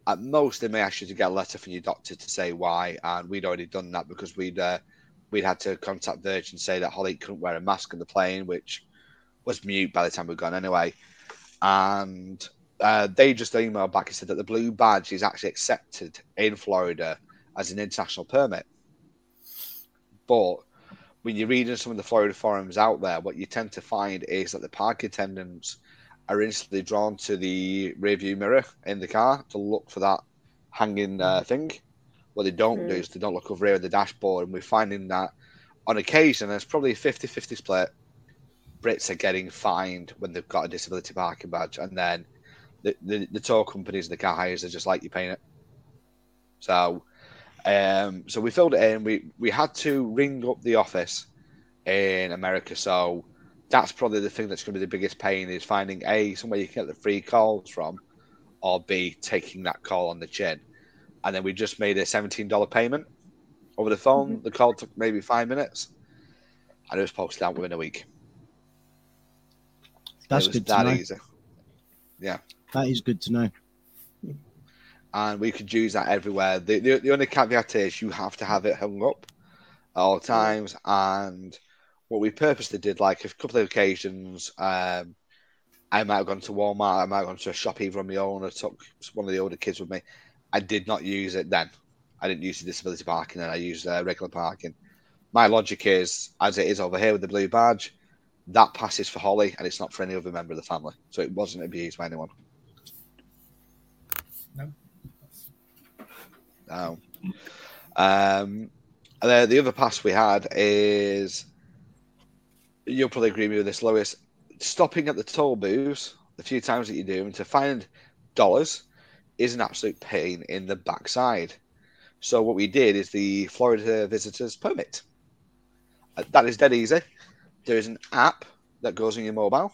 At most, they may ask you to get a letter from your doctor to say why. And we'd already done that because we'd had to contact Virgin and say that Holly couldn't wear a mask on the plane, which was mute by the time we'd gone anyway. And they just emailed back and said that the blue badge is actually accepted in Florida as an international permit. But... when you're reading some of the Florida forums out there, what you tend to find is that the park attendants are instantly drawn to the rearview mirror in the car to look for that hanging thing. What they don't do is they don't look over here at the dashboard, and we're finding that on occasion, there's probably a 50-50 split. Brits are getting fined when they've got a disability parking badge, and then the tour companies and the car hires are just like, you're paying it. So we filled it in. We had to ring up the office in America. So that's probably the thing that's going to be the biggest pain, is finding A, somewhere you can get the free calls from, or B, taking that call on the chin. And then we just made a $17 payment over the phone. The call took maybe 5 minutes, and it was posted out within a week. That's good to know. Easy. Yeah, that is good to know. And we could use that everywhere. The only caveat is you have to have it hung up at all times. And what we purposely did, like a couple of occasions, I might have gone to Walmart, I might have gone to a shop either on my own, or took one of the older kids with me. I did not use it then. I didn't use the disability parking then. I used regular parking. My logic is, as it is over here with the blue badge, that passes for Holly and it's not for any other member of the family. So it wasn't abused by anyone. No. Now, the other pass we had is, you'll probably agree with this, Lewis, stopping at the toll booths the few times that you do and to find dollars is an absolute pain in the backside. So what we did is the Florida Visitors Permit. That is dead easy. There is an app that goes on your mobile.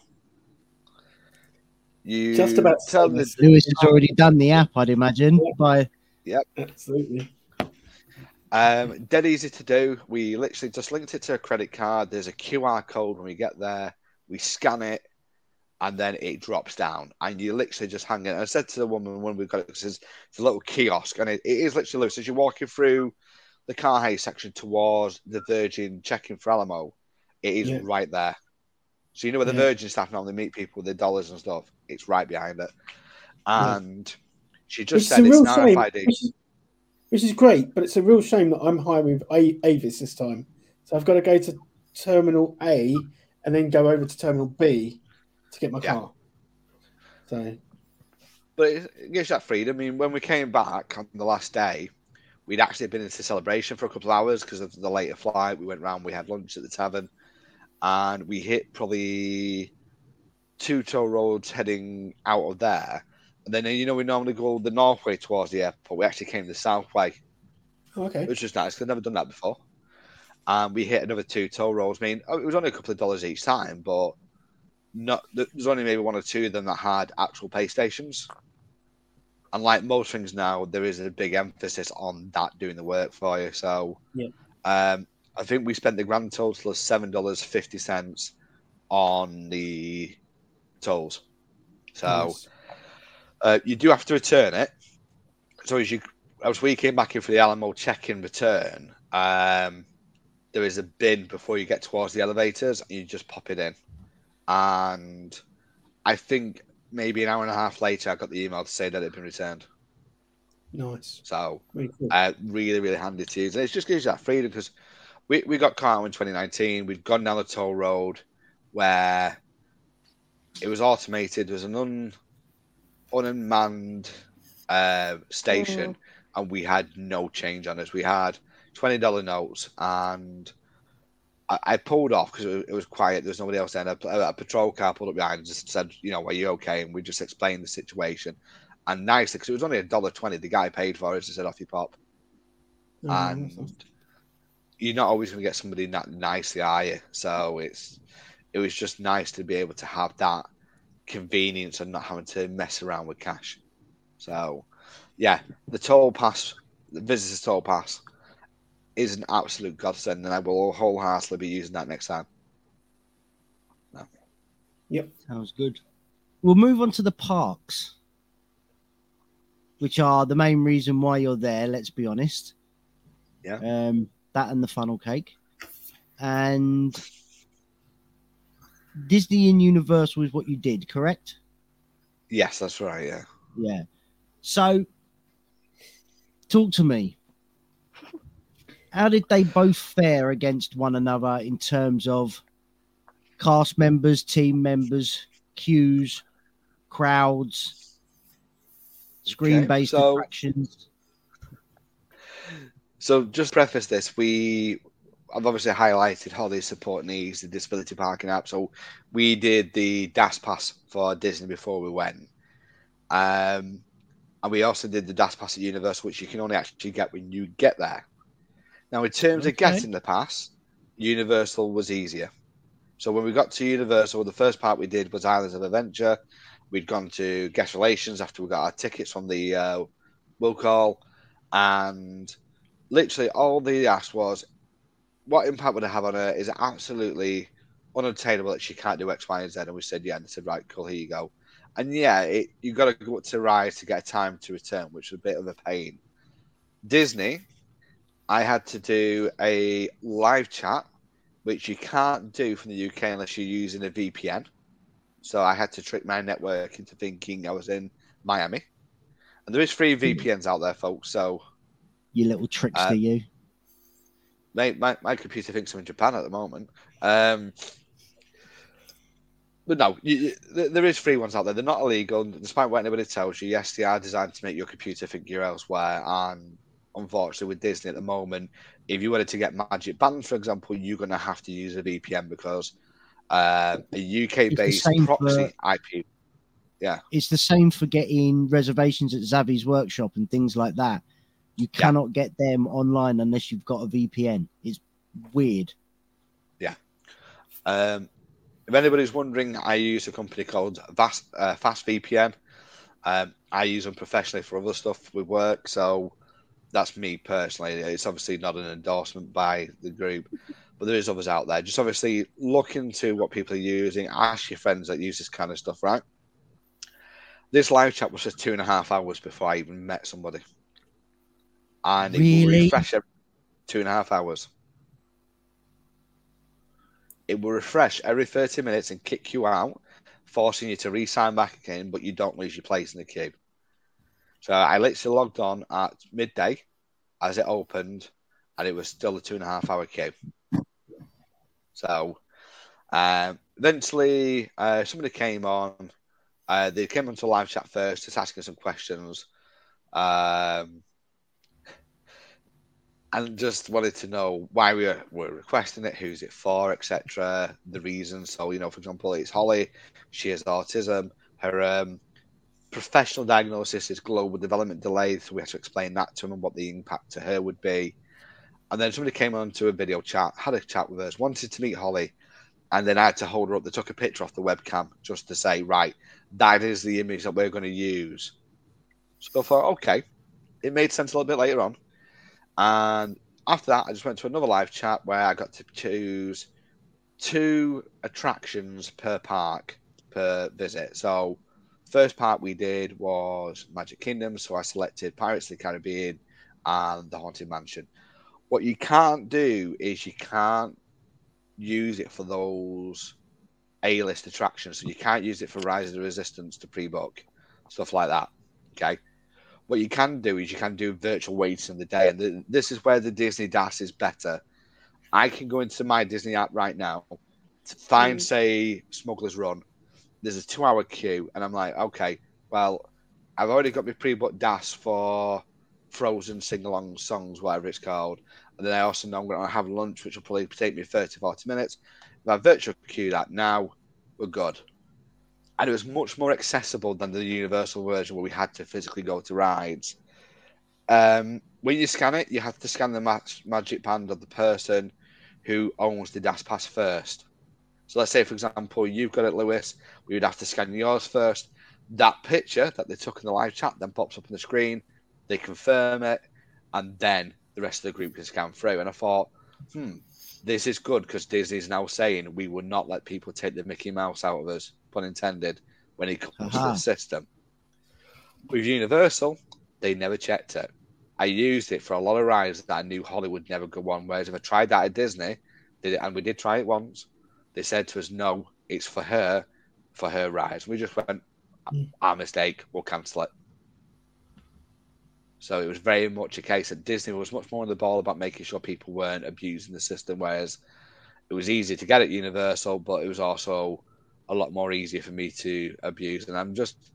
You just about tell Lewis has already done the app, I'd imagine. By Yep, absolutely. Dead easy to do. We literally just linked it to a credit card. There's a QR code when we get there. We scan it, and then it drops down, and you literally just hang it. I said to the woman when we got it, it's a little kiosk, and it is literally loose. As you're walking through the car hay section towards the Virgin check-in for Alamo, it is right there. So you know where the Virgin staff normally meet people with their dollars and stuff? It's right behind it. And she just said it's now RFID. Which is great, but it's a real shame that I'm hiring with Avis this time. So I've got to go to Terminal A and then go over to Terminal B to get my car. So, but it gives you that freedom. I mean, when we came back on the last day, we'd actually been into Celebration for a couple of hours because of the later flight. We went round, we had lunch at the tavern, and we hit probably two toll roads heading out of there. And then, you know, we normally go the north way towards the airport. We actually came the south way. Okay. Which was nice because I've never done that before. And we hit another two toll roads. I mean, it was only a couple of dollars each time, but not, there was only maybe one or two of them that had actual pay stations. And like most things now, there is a big emphasis on that doing the work for you. So I think we spent the grand total of $7.50 on the tolls. So you do have to return it. So as we came back in for the Alamo check-in return, there is a bin before you get towards the elevators, and you just pop it in. And I think maybe an hour and a half later, I got the email to say that it had been returned. Nice. So really, cool. Really, really handy to use. And it just gives you that freedom because we got caught out in 2019. We'd gone down the toll road where it was automated. There was an unmanned station, and we had no change on us. We had $20 notes, and I pulled off because it was quiet. There was nobody else there. A patrol car pulled up behind and just said, you know, are you okay? And we just explained the situation. And nicely, because it was only $1.20 the guy paid for it, so said, off you pop. And you're not always going to get somebody that nicely, are you? So it was just nice to be able to have that convenience and not having to mess around with cash. So, yeah, the toll pass, the visitor's toll pass, is an absolute godsend, and I will wholeheartedly be using that next time. No. Yep, sounds good. We'll move on to the parks, which are the main reason why you're there, let's be honest. Yeah. That and the funnel cake. And Disney and Universal is what you did, correct? Yes, that's right, yeah. Yeah. So, talk to me. How did they both fare against one another in terms of cast members, team members, queues, crowds, screen-based attractions? So just to preface this, I've obviously highlighted holiday support needs, the disability parking app. So we did the DAS Pass for Disney before we went. And we also did the DAS Pass at Universal, which you can only actually get when you get there. Now, in terms of getting the pass, Universal was easier. So when we got to Universal, the first part we did was Islands of Adventure. We'd gone to guest relations after we got our tickets from the will call. And literally all they asked was, what impact would it have on her? Is it absolutely unobtainable that she can't do X, Y, and Z? And we said, yeah. And they said, right, cool, here you go. And you've got to go up to Rise to get a time to return, which was a bit of a pain. Disney, I had to do a live chat, which you can't do from the UK unless you're using a VPN. So I had to trick my network into thinking I was in Miami. And there is free VPNs out there, folks. So you little trickster, you. Mate, my computer thinks I'm in Japan at the moment. But no, there is free ones out there. They're not illegal, despite what anybody tells you. Yes, they are designed to make your computer think you're elsewhere, and unfortunately, with Disney at the moment, if you wanted to get Magic Band, for example, you're going to have to use a VPN because a UK-based proxy IP. Yeah, it's the same for getting reservations at Zavi's workshop and things like that. You cannot get them online unless you've got a VPN. It's weird. Yeah. If anybody's wondering, I use a company called FastVPN. I use them professionally for other stuff with work, so that's me personally. It's obviously not an endorsement by the group, but there is others out there. Just obviously look into what people are using. Ask your friends that use this kind of stuff, right? This live chat was just 2.5 hours before I even met somebody. And it will refresh every 2.5 hours. It will refresh every 30 minutes and kick you out, forcing you to re-sign back again, but you don't lose your place in the queue. So I literally logged on at midday as it opened, and it was still a 2.5 hour queue. So eventually somebody came on. They came onto live chat first, just asking some questions. And just wanted to know why we were requesting it, who's it for, etc. The reasons. So, you know, for example, it's Holly. She has autism. Her professional diagnosis is global development delay. So we had to explain that to them and what the impact to her would be. And then somebody came on to a video chat, had a chat with us, wanted to meet Holly. And then I had to hold her up. They took a picture off the webcam just to say, right, that is the image that we're going to use. So I thought, okay, it made sense a little bit later on. And after that, I just went to another live chat where I got to choose 2 attractions per park per visit. So first park we did was Magic Kingdom. So I selected Pirates of the Caribbean and the Haunted Mansion. What you can't do is you can't use it for those A-list attractions. So you can't use it for Rise of the Resistance to pre-book, stuff like that. Okay. What you can do is you can do virtual waits in the day. And this is where the Disney DAS is better. I can go into my Disney app right now to find, say, Smuggler's Run. There's a 2 hour queue. And I'm like, okay, well, I've already got my pre-booked DAS for Frozen sing-along songs, whatever it's called. And then I also know I'm going to have lunch, which will probably take me 30, 40 minutes. If I virtual queue that now, we're good. And it was much more accessible than the Universal version where we had to physically go to rides. When you scan it, you have to scan the Magic Band of the person who owns the DAS Pass first. So let's say, for example, you've got it, Lewis. We would have to scan yours first. That picture that they took in the live chat then pops up on the screen. They confirm it. And then the rest of the group can scan through. And I thought, this is good because Disney's now saying we will not let people take the Mickey Mouse out of us, pun intended, when it comes to the system. With Universal, they never checked it. I used it for a lot of rides that I knew Hollywood never go on, whereas if I tried that at Disney, and we did try it once, they said to us, no, it's for her rides. We just went, our mistake, we'll cancel it. So it was very much a case that Disney was much more on the ball about making sure people weren't abusing the system, whereas it was easy to get at Universal, but it was also a lot more easier for me to abuse. And I'm just,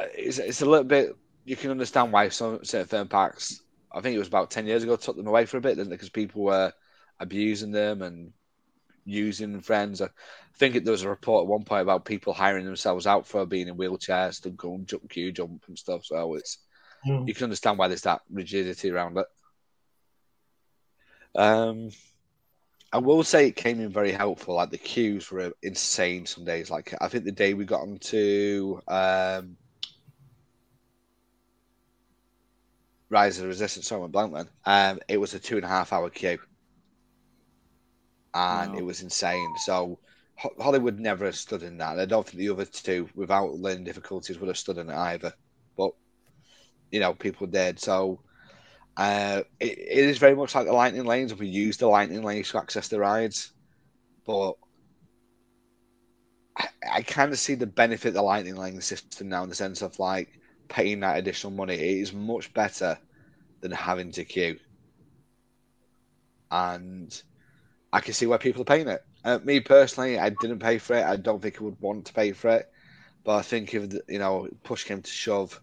it's a little bit, you can understand why some certain theme parks, I think it was about 10 years ago, took them away for a bit, didn't they? Because people were abusing them and using friends. I think there was a report at one point about people hiring themselves out for being in wheelchairs to go and jump, queue jump and stuff. So it's, you can understand why there's that rigidity around it. I will say it came in very helpful. Like the queues were insane some days. Like I think the day we got onto Rise of the Resistance, sorry, I went blank then. It was a 2.5 hour queue, and it was insane. So Hollywood never has stood in that. And I don't think the other two, without learning difficulties, would have stood in it either. But you know, people did. So. It is very much like the Lightning Lanes. We use the Lightning Lanes to access the rides, but I kind of see the benefit of the Lightning Lane system now in the sense of like paying that additional money. It is much better than having to queue, and I can see why people are paying it. Me personally, I didn't pay for it. I don't think I would want to pay for it, but I think if you know push came to shove,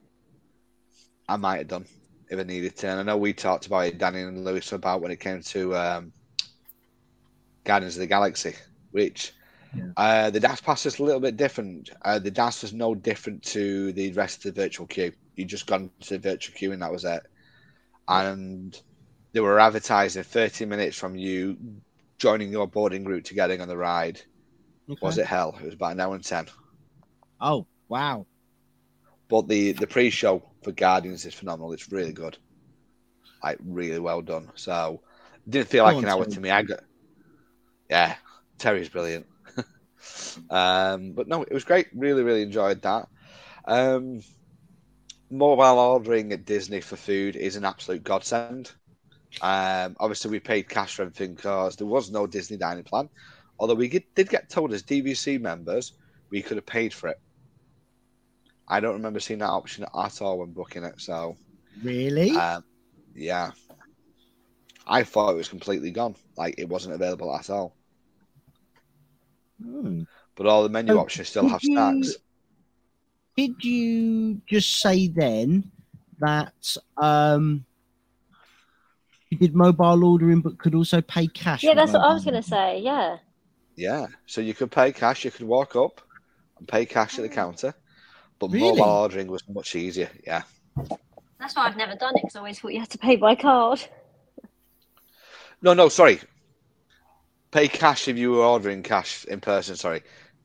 I might have done. If I needed to. And I know we talked about it, Danny and Lewis, about when it came to Guardians of the Galaxy, which the DAS Pass is a little bit different. The DAS was no different to the rest of the virtual queue. You just gone to the virtual queue and that was it. And they were advertising 30 minutes from you joining your boarding group to getting on the ride. Okay. Was it hell? It was about an hour and 10. Oh, wow. But the pre-show for Guardians is phenomenal. It's really good. Like, really well done. So Didn't feel like an hour to me. Yeah, Terry's brilliant. But no, it was great. Really, really enjoyed that. Mobile ordering at Disney for food is an absolute godsend. Obviously, we paid cash for everything because there was no Disney dining plan. Although we did get told as DVC members, we could have paid for it. I don't remember seeing that option at all when booking it. So really? Yeah. I thought it was completely gone. Like, it wasn't available at all. But all the menu options still have snacks. Did you just say then that you did mobile ordering but could also pay cash? Yeah, that's what I was going to say, yeah. Yeah, so you could pay cash. You could walk up and pay cash at the counter. But mobile ordering was much easier, yeah. That's why I've never done it, because I always thought you had to pay by card. No, sorry. Pay cash if you were ordering cash in person, sorry.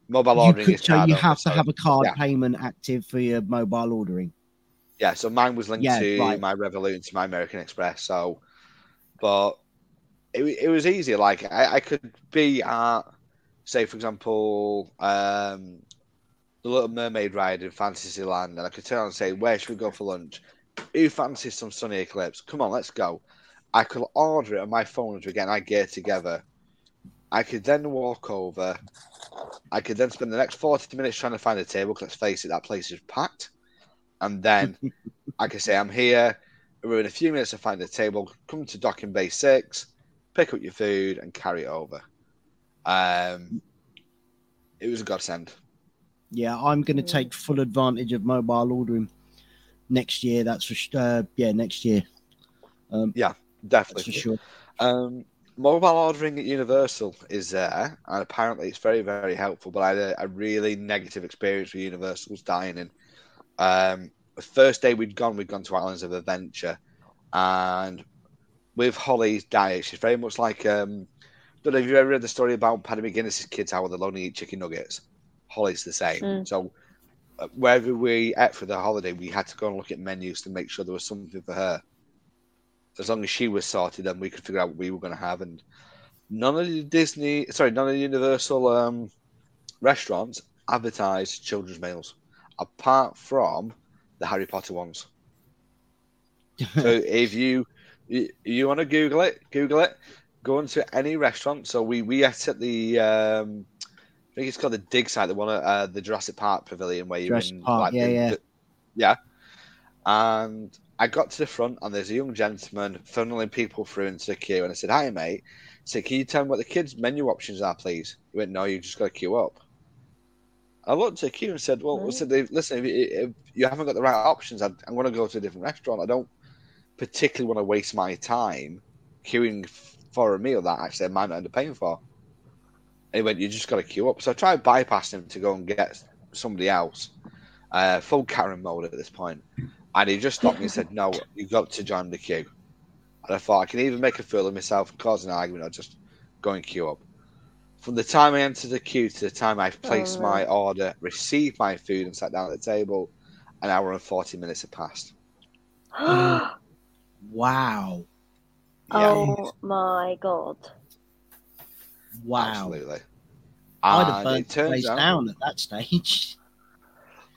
Mobile ordering is card. So you have to have a card payment active for your mobile ordering. Yeah, so mine was linked to my Revolut and to my American Express. So, but it was easy. Like, I could be at, say, for example, the Little Mermaid ride in Fantasyland, and I could turn around and say, "Where should we go for lunch? Who fancies some sunny eclipse? Come on, let's go." I could order it on my phone again. I gear together. I could then walk over. I could then spend the next 40 minutes trying to find a table, because let's face it, that place is packed. And then I could say, I'm here. We're in a few minutes to find a table. Come to docking bay 6, pick up your food, and carry it over. It was a godsend. Yeah, I'm going to take full advantage of mobile ordering next year. That's for next year. Yeah, definitely. That's for sure. Mobile ordering at Universal is there, and apparently it's very, very helpful, but I had a really negative experience with Universal's dining. The first day we'd gone to Islands of Adventure, and with Holly's diet, she's very much like, don't know if you've ever read the story about Paddy McGuinness's kids, how they'll only eat chicken nuggets. Holly's the same. So wherever we ate for the holiday, we had to go and look at menus to make sure there was something for her. As long as she was sorted, then we could figure out what we were going to have. And none of the Universal restaurants advertised children's meals, apart from the Harry Potter ones. So if you want to Google it, go into any restaurant. So we ate at the, I think it's called the Dig Site, the one at the Jurassic Park Pavilion where you're in. And I got to the front, and there's a young gentleman funneling people through into the queue. And I said, "Hi, mate." I said, "Can you tell me what the kids' menu options are, please?" He went, "No, you just got to queue up." I looked at the queue and said, "Well, listen, if you haven't got the right options, I'm going to go to a different restaurant. I don't particularly want to waste my time queuing for a meal that actually I might not end up paying for." And he went, "You just got to queue up." So I tried bypassing him to go and get somebody else. Full Karen mode at this point. And he just stopped me and said, "No, you've got to join the queue." And I thought, I can either make a fool of myself and cause an argument or just go and queue up. From the time I entered the queue to the time I placed my order, received my food, and sat down at the table, an hour and 40 minutes had passed. Wow. Yeah. Oh, my God. Wow. Absolutely. I'd have burnt the place down at that stage.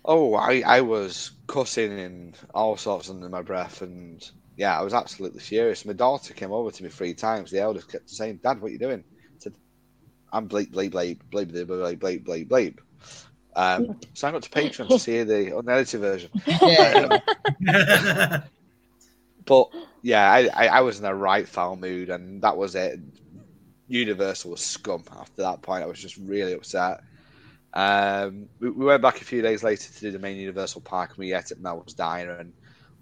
Oh, I was cussing and all sorts under my breath, and yeah, I was absolutely furious. My daughter came over to me 3 times. The eldest kept saying, "Dad, what are you doing?" I said, "I'm bleep, bleep, bleep, bleep, bleep, bleep, bleep, bleep, bleep." Sign up to Patreon to see the unedited version. Yeah. But yeah, I was in a right foul mood, and that was it. Universal was scum. After that point, I was just really upset. We went back a few days later to do the main Universal Park, and we ate at Mel's Diner. And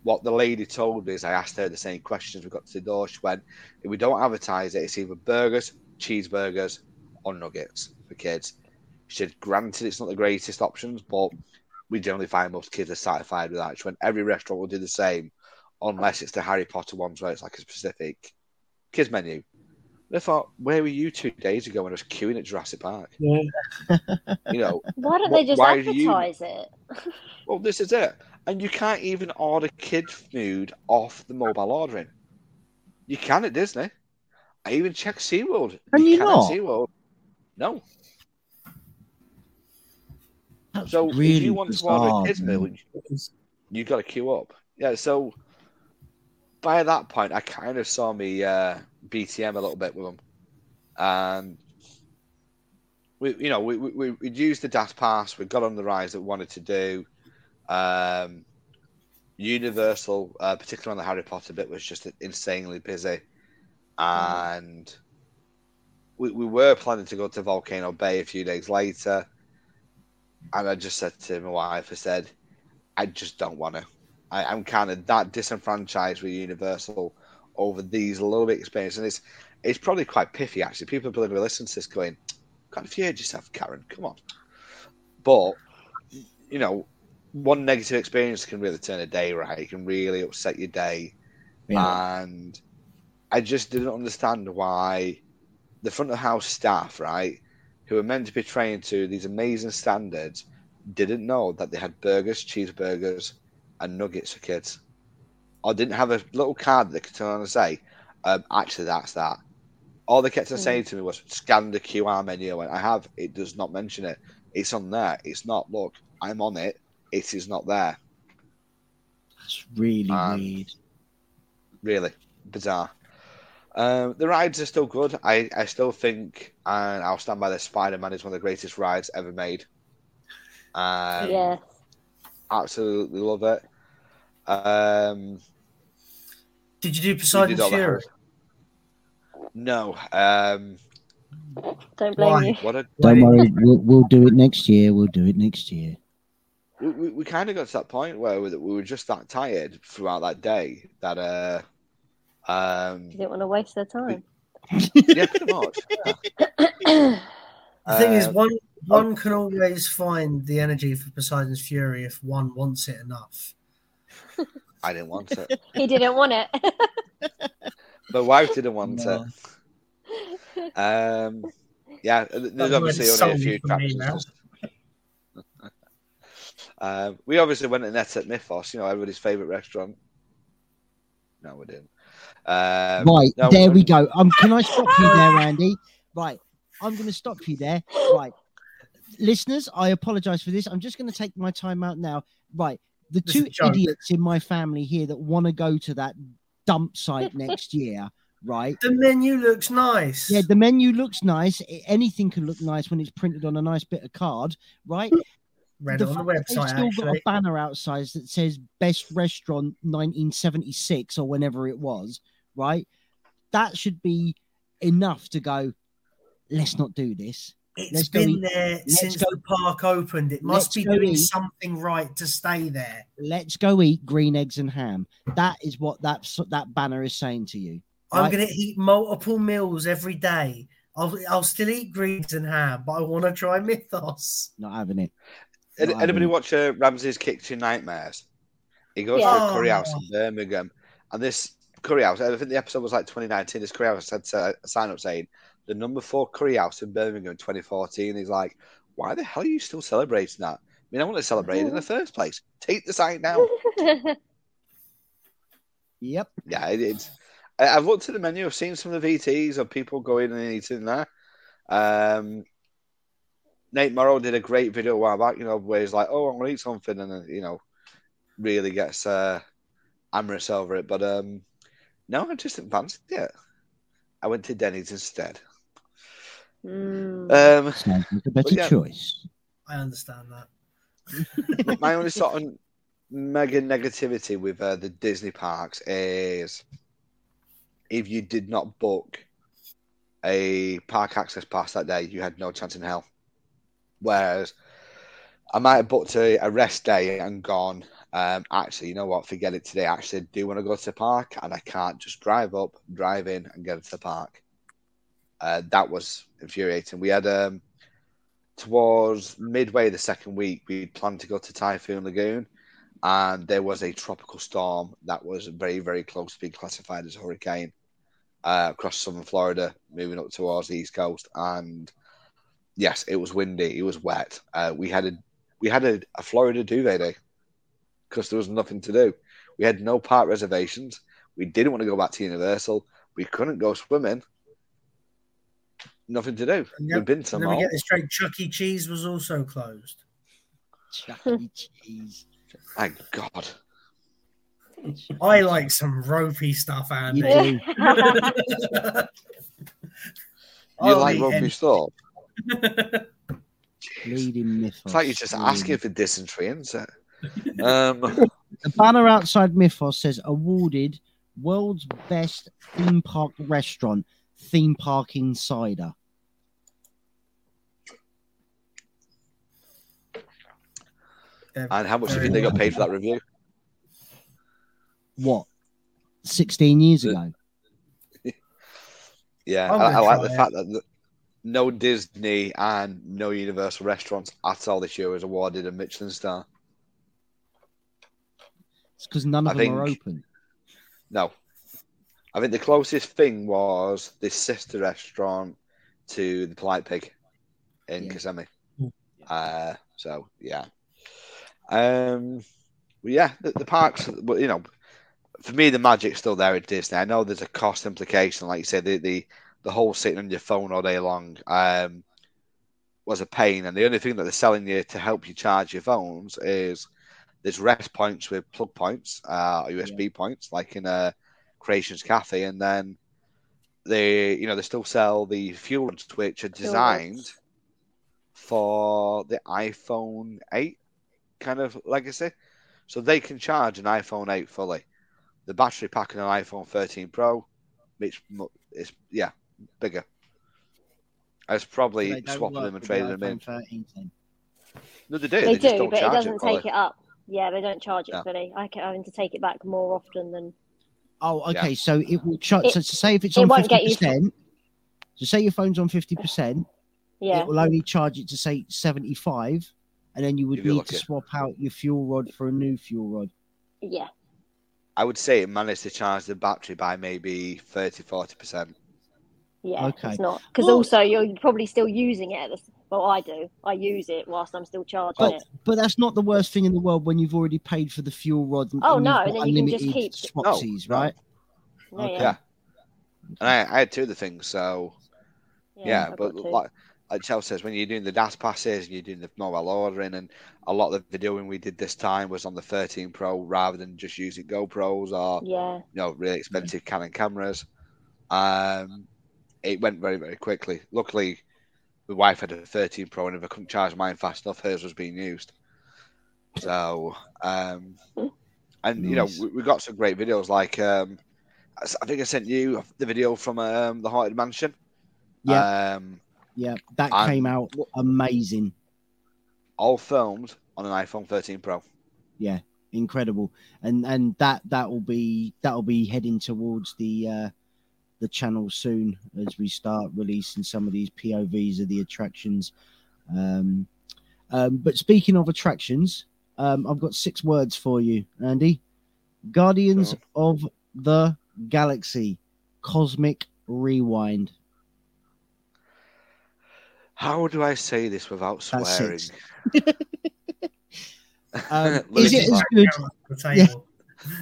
what the lady told me is, I asked her the same questions. We got to the door. She went, "If we don't advertise it, it's either burgers, cheeseburgers, or nuggets for kids." She said, "Granted, it's not the greatest options, but we generally find most kids are satisfied with that." She went, "Every restaurant will do the same, unless it's the Harry Potter ones where it's like a specific kids menu." I thought, where were you 2 days ago when I was queuing at Jurassic Park? Yeah. You know, why don't they just advertise it? Well, this is it. And you can't even order kid food off the mobile ordering. You can at Disney. I even checked SeaWorld. Can you not? SeaWorld. No. That's so really if you want to order a kids' meal, you've got to queue up. Yeah, so by that point, I kind of saw me BTM a little bit with them. And we'd used the DAS Pass. We got on the rides that we wanted to do. Universal, particularly on the Harry Potter bit, was just insanely busy. And we were planning to go to Volcano Bay a few days later. And I just said to my wife, I said, I just don't want to. I'm kind of that disenfranchised with Universal over these little bit experiences. And it's probably quite piffy, actually. People are probably going to listen to this going, confuse yourself, Karen, come on. But, one negative experience can really turn a day, right? It can really upset your day. Yeah. And I just didn't understand why the front of house staff, right, who were meant to be trained to these amazing standards, didn't know that they had burgers, cheeseburgers, and nuggets for kids. Or didn't have a little card that could turn on and say, actually, that's that. All they kept on saying to me was, scan the QR menu. I went, I have. It does not mention it. It's on there. It's not, look, I'm on it. It is not there. That's really weird. Really bizarre. The rides are still good. I still think, and I'll stand by this, Spider-Man is one of the greatest rides ever made. Yeah. Absolutely love it. Did you do Poseidon's Fury? No. Don't blame you. Don't worry. We'll do it next year. We kind of got to that point where we were just that tired throughout that day that you didn't want to waste their time. Yeah, pretty much. Yeah. The thing is, one can always find the energy for Poseidon's Fury if one wants it enough. I didn't want it. He didn't want it. My wife didn't want it. Yeah, there's obviously only a few attractions. We obviously went and ate at Mythos, everybody's favourite restaurant. No, we didn't. Right, no, there we go. Can I stop you there, Andy? Right, I'm going to stop you there. Right, listeners, I apologise for this. I'm just going to take my time out now. Right, the two idiots in my family here that want to go to that dump site next year, right? The menu looks nice. Yeah, the menu looks nice. Anything can look nice when it's printed on a nice bit of card, right? Read on the website, they've still got a banner outside that says best restaurant 1976 or whenever it was, right? That should be enough to go, let's not do this. It's been there since the park opened. It must be doing something right to stay there. Let's go eat green eggs and ham. That is what that banner is saying to you. Right? I'm going to eat multiple meals every day. I'll still eat green eggs and ham, but I want to try Mythos. Not having it. Anybody watch Ramsay's Kitchen Nightmares? He goes to a curry house in Birmingham, and this curry house, I think the episode was like 2019, this curry house had a sign up saying, the number 4 curry house in Birmingham 2014. He's like, why the hell are you still celebrating that? I mean, I want to celebrate it in the first place. Take the sign down. Yep. Yeah, it's... I've looked at the menu. I've seen some of the VTs of people going and eating there. Nate Morrow did a great video a while back, where he's like, oh, I'm going to eat something, and, really gets amorous over it. But no, I just advanced it. I went to Denny's instead. Sounds like a better choice. I understand that. My only sort of mega negativity with the Disney parks is if you did not book a park access pass that day, you had no chance in hell. Whereas I might have booked a rest day and gone, actually, you know what, forget it today. Actually, I do want to go to the park, and I can't just drive up, drive in, and get to the park. That was infuriating. We had, towards midway the second week, we planned to go to Typhoon Lagoon, and there was a tropical storm that was very, very close to being classified as a hurricane across southern Florida, moving up towards the East Coast, and... yes, it was windy. It was wet. We had a Florida duvet day because there was nothing to do. We had no park reservations. We didn't want to go back to Universal. We couldn't go swimming. nothing to do. We've been somewhere. Let me get this straight. Chuck E. Cheese was also closed. Chuck E. Cheese. Thank God. I like some ropey stuff, Andy. You do. You like ropey stuff? It's like you're just asking for dysentery, isn't it? The banner outside Mythos says awarded world's best theme park restaurant, Theme Park Insider. And how much do you think they got paid for that review? What? 16 years ago? Yeah, I like the fact that no Disney and no Universal restaurants at all this year was awarded a Michelin star. It's because none of them are open. No. I think the closest thing was this sister restaurant to the Polite Pig in Kissimmee. The parks, you know, for me, the magic's still there at Disney. I know there's a cost implication, like you said, the whole sitting on your phone all day long was a pain. And the only thing that they're selling you to help you charge your phones is there's rest points with plug points, USB points, like in a Creations Cafe, and then they still sell the fuel rods, which are designed for the iPhone 8 kind of legacy, so they can charge an iPhone 8 fully. The battery pack in an iPhone 13 Pro, which is bigger. It's probably swapping them and trading them in. 13. No, they do. They do, just don't but charge it doesn't it take it up. Yeah, they don't charge it fully. I can having to take it back more often than. Oh, okay. Yeah. So it will charge. So to say if it's on 50%, so say your phone's on 50%, it will only charge it to say 75%, and then you would need to swap out your fuel rod for a new fuel rod. Yeah. I would say it managed to charge the battery by maybe 30-40%. Yeah, okay. It's not because also you're probably still using it. Well, I do. I use it whilst I'm still charging it. But that's not the worst thing in the world when you've already paid for the fuel rod. And and then you can just keep swapsies, right? No, okay. Yeah. And I had two of the things, so but like Chelsea says, when you're doing the DAS passes and you're doing the mobile ordering, and a lot of the videoing we did this time was on the 13 Pro rather than just using GoPros or really expensive Canon cameras. It went very, very quickly. Luckily, my wife had a 13 Pro, and if I couldn't charge mine fast enough, hers was being used. So, we got some great videos. Like, I think I sent you the video from the Haunted Mansion. Yeah, that came out amazing. All filmed on an iPhone 13 Pro. Yeah, incredible. And that'll be heading towards the channel soon as we start releasing some of these POVs of the attractions. But speaking of attractions, I've got 6 words for you, Andy. Guardians of the Galaxy: Cosmic Rewind. How do I say this without swearing? Is it as good? Yeah,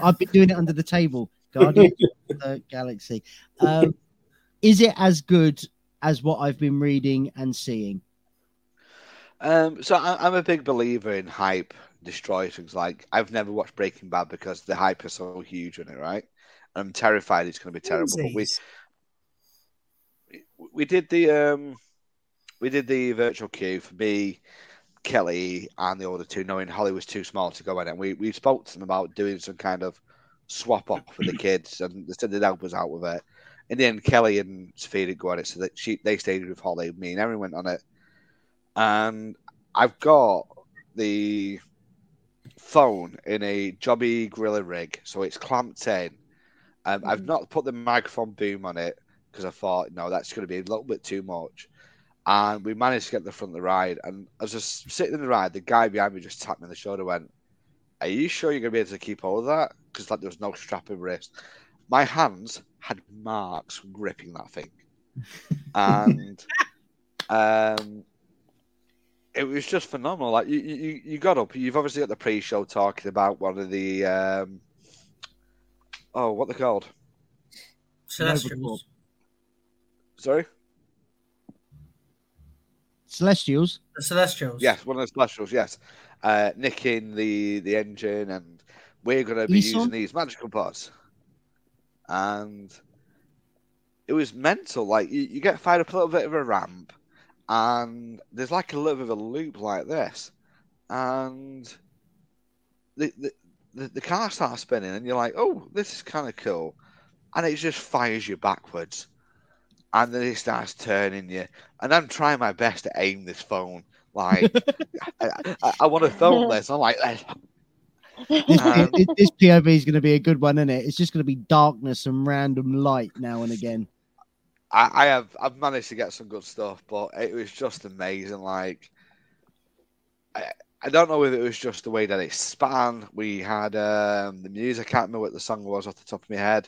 I've been doing it under the table. Guardians of the Galaxy. Is it as good as what I've been reading and seeing? I'm a big believer in hype destroys things. Like, I've never watched Breaking Bad because the hype is so huge in it, right? And I'm terrified it's going to be terrible. But we did the virtual queue for me, Kelly, and the other two, knowing Holly was too small to go in, and we spoke to them about doing some kind of swap up for the kids, and they said they'd help us out with it. In the end, Kelly and Sophia didn't go on it, so that they stayed with Holly. Me and Erin went on it, and I've got the phone in a Jobby Gorilla rig, so it's clamped in. I've not put the microphone boom on it because I thought, no, that's going to be a little bit too much. And we managed to get to the front of the ride, and as I was sitting in the ride, the guy behind me just tapped me on the shoulder and went, "Are you sure you're going to be able to keep hold of that?" Because there was no strapping wrist. My hands had marks gripping that thing. And it was just phenomenal. Like, you got up. You've obviously got the pre-show talking about one of the... what they're called? Celestials. Sorry? Celestials? The Celestials. Yes, one of the Celestials, yes. Nicking the engine, and we're going to be using these magical pods. And it was mental. Like, you get fired up a little bit of a ramp, and there's like a little bit of a loop like this. And the car starts spinning, and you're like, oh, this is kind of cool. And it just fires you backwards. And then it starts turning you. And I'm trying my best to aim this phone. Like, I want to film this. I'm like, this POV is going to be a good one, isn't it? It's just going to be darkness and random light now and again. I've managed to get some good stuff, but it was just amazing. Like, I don't know whether it was just the way that it span. We had the music. I can't remember what the song was off the top of my head.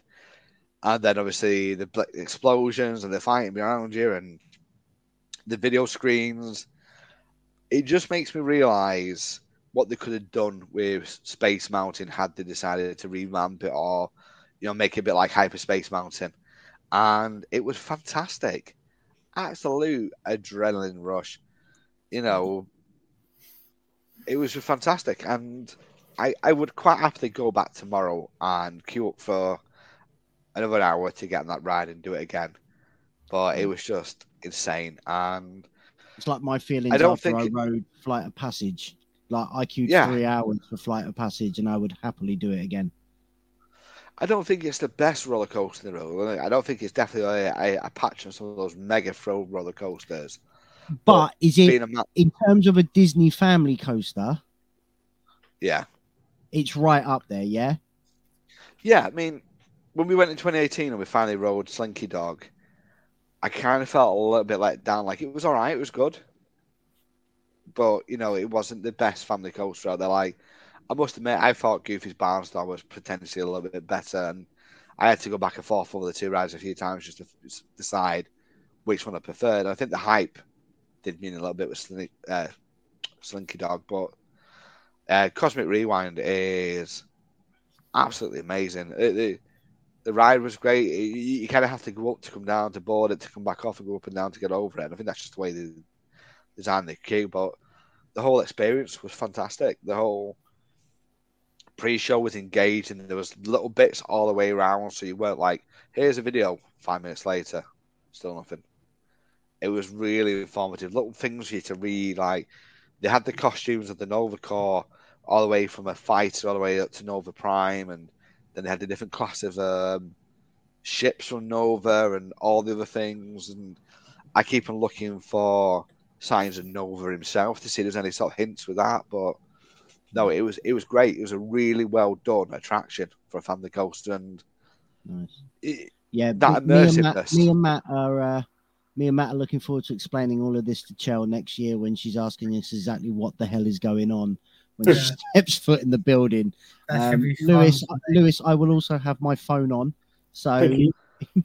And then, obviously, the explosions and the fighting behind you and the video screens. It just makes me realise what they could have done with Space Mountain had they decided to revamp it or, you know, make it a bit like Hyperspace Mountain. And it was fantastic. Absolute adrenaline rush. You know, it was fantastic. And I would quite happily go back tomorrow and queue up for another hour to get on that ride and do it again, but it was just insane. And it's like my feelings I rode Flight of Passage. Like, I queued 3 hours for Flight of Passage, and I would happily do it again. I don't think it's the best roller coaster in the world. I don't think it's definitely a patch on some of those mega thrill roller coasters. But is it in terms of a Disney family coaster? Yeah, it's right up there. Yeah, yeah. I mean, when we went in 2018 and we finally rode Slinky Dog, I kind of felt a little bit let down. Like, it was all right, it was good. But, you know, it wasn't the best family coaster out there. Like, I must admit, I thought Goofy's Barnstar was potentially a little bit better. And I had to go back and forth over the two rides a few times just to decide which one I preferred. I think the hype did mean a little bit with Slinky Dog. But Cosmic Rewind is absolutely amazing. The ride was great. You kind of have to go up to come down, to board it, to come back off, and go up and down to get over it. And I think that's just the way they designed the queue. But the whole experience was fantastic. The whole pre-show was engaged, and there was little bits all the way around. So you weren't like, here's a video, 5 minutes later, still nothing. It was really informative. Little things for you to read. Like, they had the costumes of the Nova Corps all the way from a fighter all the way up to Nova Prime, and then they had the different class of ships from Nova and all the other things. And I keep on looking for signs of Nova himself to see if there's any sort of hints with that. But no, it was great. It was a really well done attraction for a family coaster. And nice. That immersiveness. Me and Matt are looking forward to explaining all of this to Chell next year when she's asking us exactly what the hell is going on when she steps foot in the building. Lewis, I will also have my phone on. So you.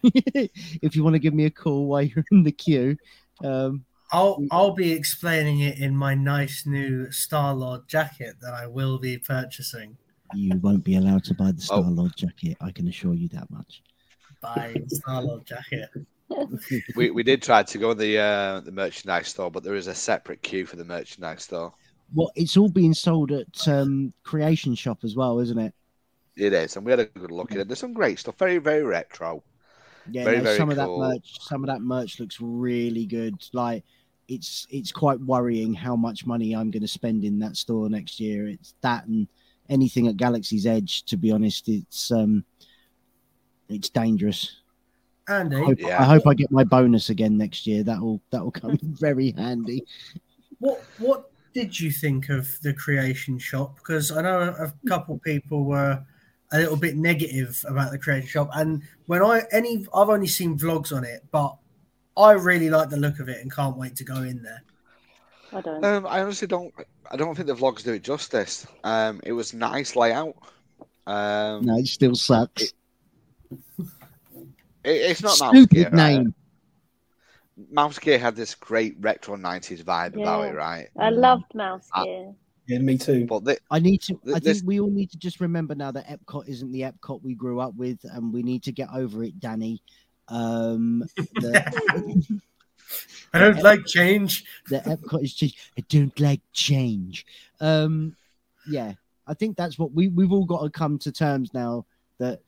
If you want to give me a call while you're in the queue. I'll be explaining it in my nice new Star-Lord jacket that I will be purchasing. You won't be allowed to buy the Star-Lord jacket. I can assure you that much. Buy the Star-Lord jacket. We did try to go to the merchandise store, but there is a separate queue for the merchandise store. Well, it's all being sold at Creation Shop as well, isn't it? It is, and we had a good look at it. There's some great stuff, very, very retro. Yeah, some of that merch looks really good. Like, it's quite worrying how much money I'm going to spend in that store next year. It's that and anything at Galaxy's Edge. To be honest, it's dangerous. And I hope I get my bonus again next year. That'll come very handy. What did you think of the Creation Shop? Because I know a couple people were a little bit negative about the Creation Shop, and I've only seen vlogs on it, but I really like the look of it and can't wait to go in there. I don't. I honestly don't. I don't think the vlogs do it justice. It was nice layout. No, it still sucks. It's not Mouse Gear. Name. Right? Mouse Gear had this great retro 90s vibe about it, right? I loved Mouse Gear. Yeah, me too. But I think we all need to just remember now that Epcot isn't the Epcot we grew up with, and we need to get over it, Danny. I don't like change. The Epcot is just, I don't like change. Yeah, I think that's what we've all got to come to terms now that,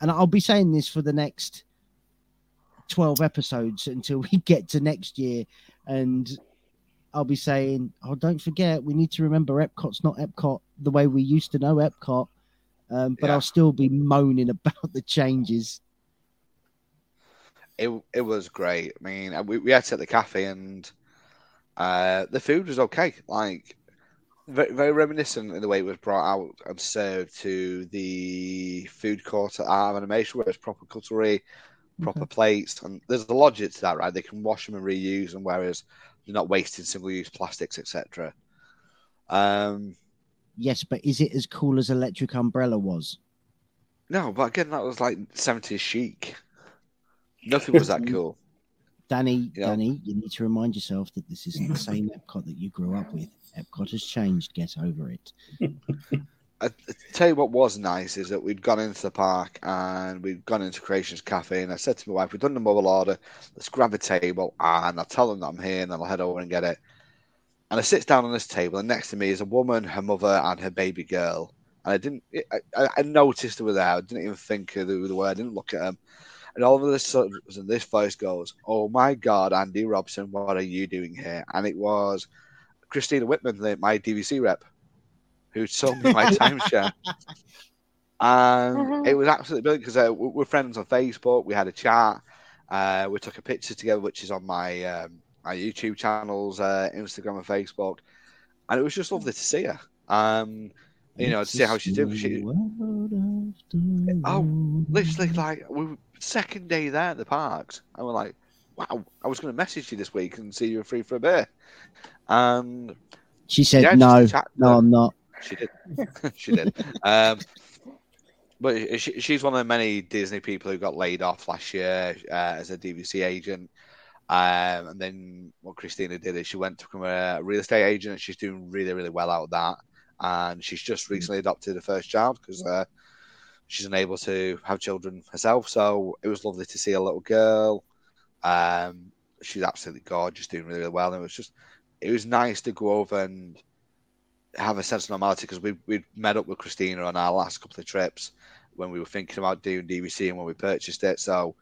and I'll be saying this for the next 12 episodes until we get to next year. And I'll be saying, oh, don't forget, we need to remember Epcot's not Epcot the way we used to know Epcot. But yeah. I'll still be moaning about the changes. It was great. I mean, we had to at the cafe, and the food was okay. Like, very, very reminiscent in the way it was brought out and served to the food court at Art of Animation, where it's proper cutlery, proper plates. And there's the logic to that, right? They can wash them and reuse them, whereas they're not wasting single-use plastics, etc. Yes, but is it as cool as Electric Umbrella was? No, but again, that was like 70s chic. Nothing was that cool. Danny, you need to remind yourself that this isn't the same Epcot that you grew up with. Epcot has changed. Get over it. I tell you what was nice is that we'd gone into the park and we'd gone into Creations Cafe, and I said to my wife, we've done the mobile order. Let's grab a table, and I'll tell them that I'm here, and then I'll head over and get it. And I sits down on this table, and next to me is a woman, her mother, and her baby girl. And I noticed they were there. I didn't even think they were there. I didn't look at them. And all of a sudden, this voice goes, "Oh my God, Andy Robson, what are you doing here?" And it was Christina Whitman, my DVC rep, who sold me my timeshare. And it was absolutely brilliant because we're friends on Facebook. We had a chat. We took a picture together, which is on my our YouTube channels, Instagram and Facebook, and it was just lovely to see her. You know, to see how she did. Literally, like we were second day there at the parks, and we're like, "Wow, I was going to message you this week and see you were free for a beer." And she said, "No, I'm not." She did. She did. But she's one of the many Disney people who got laid off last year as a DVC agent. And then what Christina did is she went to become a real estate agent, and she's doing really, really well out of that. And she's just recently adopted her first child because she's unable to have children herself. So it was lovely to see a little girl. She's absolutely gorgeous, doing really, really well. And it was nice to go over and have a sense of normality because we'd met up with Christina on our last couple of trips when we were thinking about doing DVC and when we purchased it. So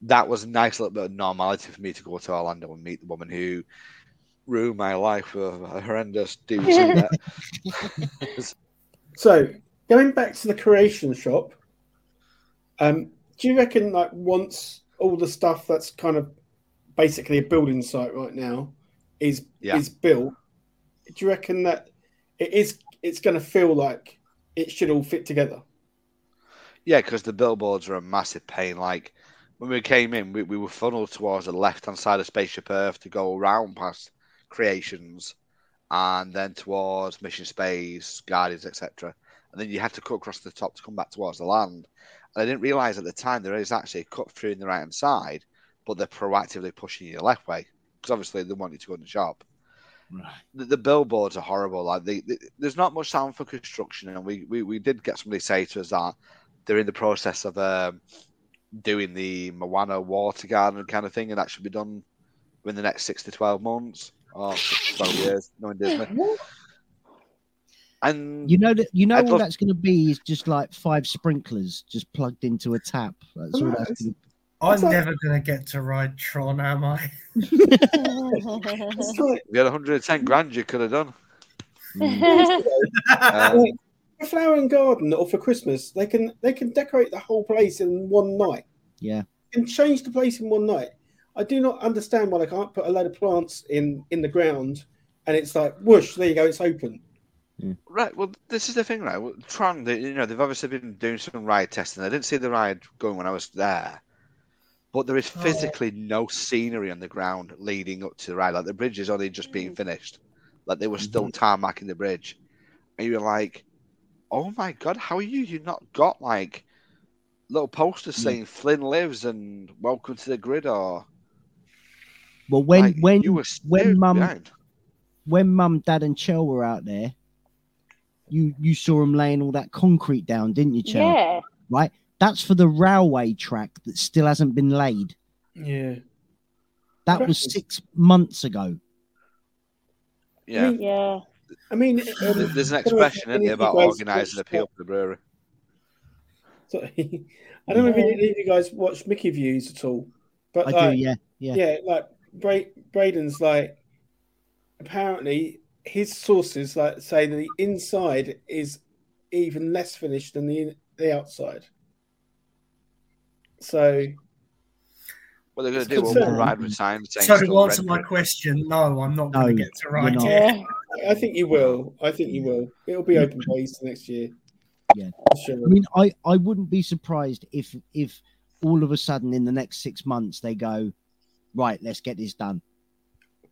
that was a nice little bit of normality for me to go to Orlando and meet the woman who ruined my life with a horrendous DVC. So, going back to the creation shop, do you reckon, like, once all the stuff that's kind of basically a building site right now is built, do you reckon that it's going to feel like it should all fit together? Yeah, because the billboards are a massive pain. Like, when we came in, we were funneled towards the left-hand side of Spaceship Earth to go around past Creations and then towards Mission Space, Guardians, etc. And then you had to cut across the top to come back towards the land. And I didn't realise at the time there is actually a cut through in the right-hand side, but they're proactively pushing you the left way because obviously they want you to go in the shop. Right. The billboards are horrible. Like there's not much sound for construction, and we did get somebody say to us that they're in the process of doing the Moana water garden kind of thing, and that should be done within the next 6 to 12 months or 12 years, knowing Disney. And you know all that's going to be is just like 5 sprinklers just plugged into a tap. That's all that's going to be. I'm never going to get to ride Tron, am I? You had 110 grand you could have done. A flower and garden, or for Christmas, they can decorate the whole place in one night. Yeah, and change the place in one night. I do not understand why they can't put a load of plants in the ground, and it's like whoosh, there you go, it's open. Yeah. Right. Well, this is the thing, right? Well, Tron, they've obviously been doing some ride testing. I didn't see the ride going when I was there, but there is physically no scenery on the ground leading up to the ride. Like the bridge is only just being finished. Like they were still tarmacking the bridge, and you were like, oh my God, how are you? You not got like little posters saying Flynn lives and welcome to the grid or. Well, when Mum, Dad, and Chell were out there, you saw them laying all that concrete down, didn't you, Chell? Yeah. Right. That's for the railway track that still hasn't been laid. Yeah. That was 6 months ago. Yeah. Yeah. I mean, there's an expression, isn't there, about organising a appeal for the brewery. Sorry. I don't know if you guys watch Mickey Views at all, but I do, yeah. Like Braden's like, apparently his sources like say that the inside is even less finished than the outside. So, what they're going to do? We'll ride with signs. So to answer my question, no, I'm not going to get to ride it. I think you will. It'll be open base next year. Yeah, sure. I mean, I wouldn't be surprised if all of a sudden in the next 6 months they go, right, let's get this done,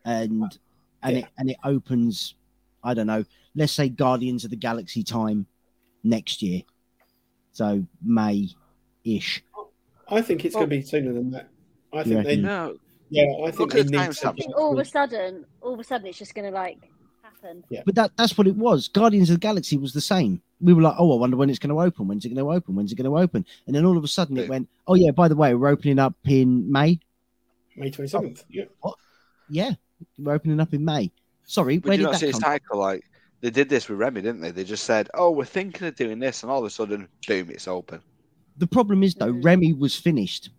and it opens. I don't know. Let's say Guardians of the Galaxy time next year, so May-ish. I think it's going to be sooner than that. I think they know. Yeah, I think they need something. All of a sudden, it's just going to happen. Yeah. But that's what it was. Guardians of the Galaxy was the same. We were like, oh, I wonder when it's going to open. When's it going to open? And then all of a sudden it went, oh, yeah, by the way, we're opening up in May. May 27th. Oh, yeah. What? Yeah. We're opening up in May. Sorry, where did that come from? Cycle, they did this with Remy, didn't they? They just said, oh, we're thinking of doing this. And all of a sudden, boom, it's open. The problem is, though, Remy was finished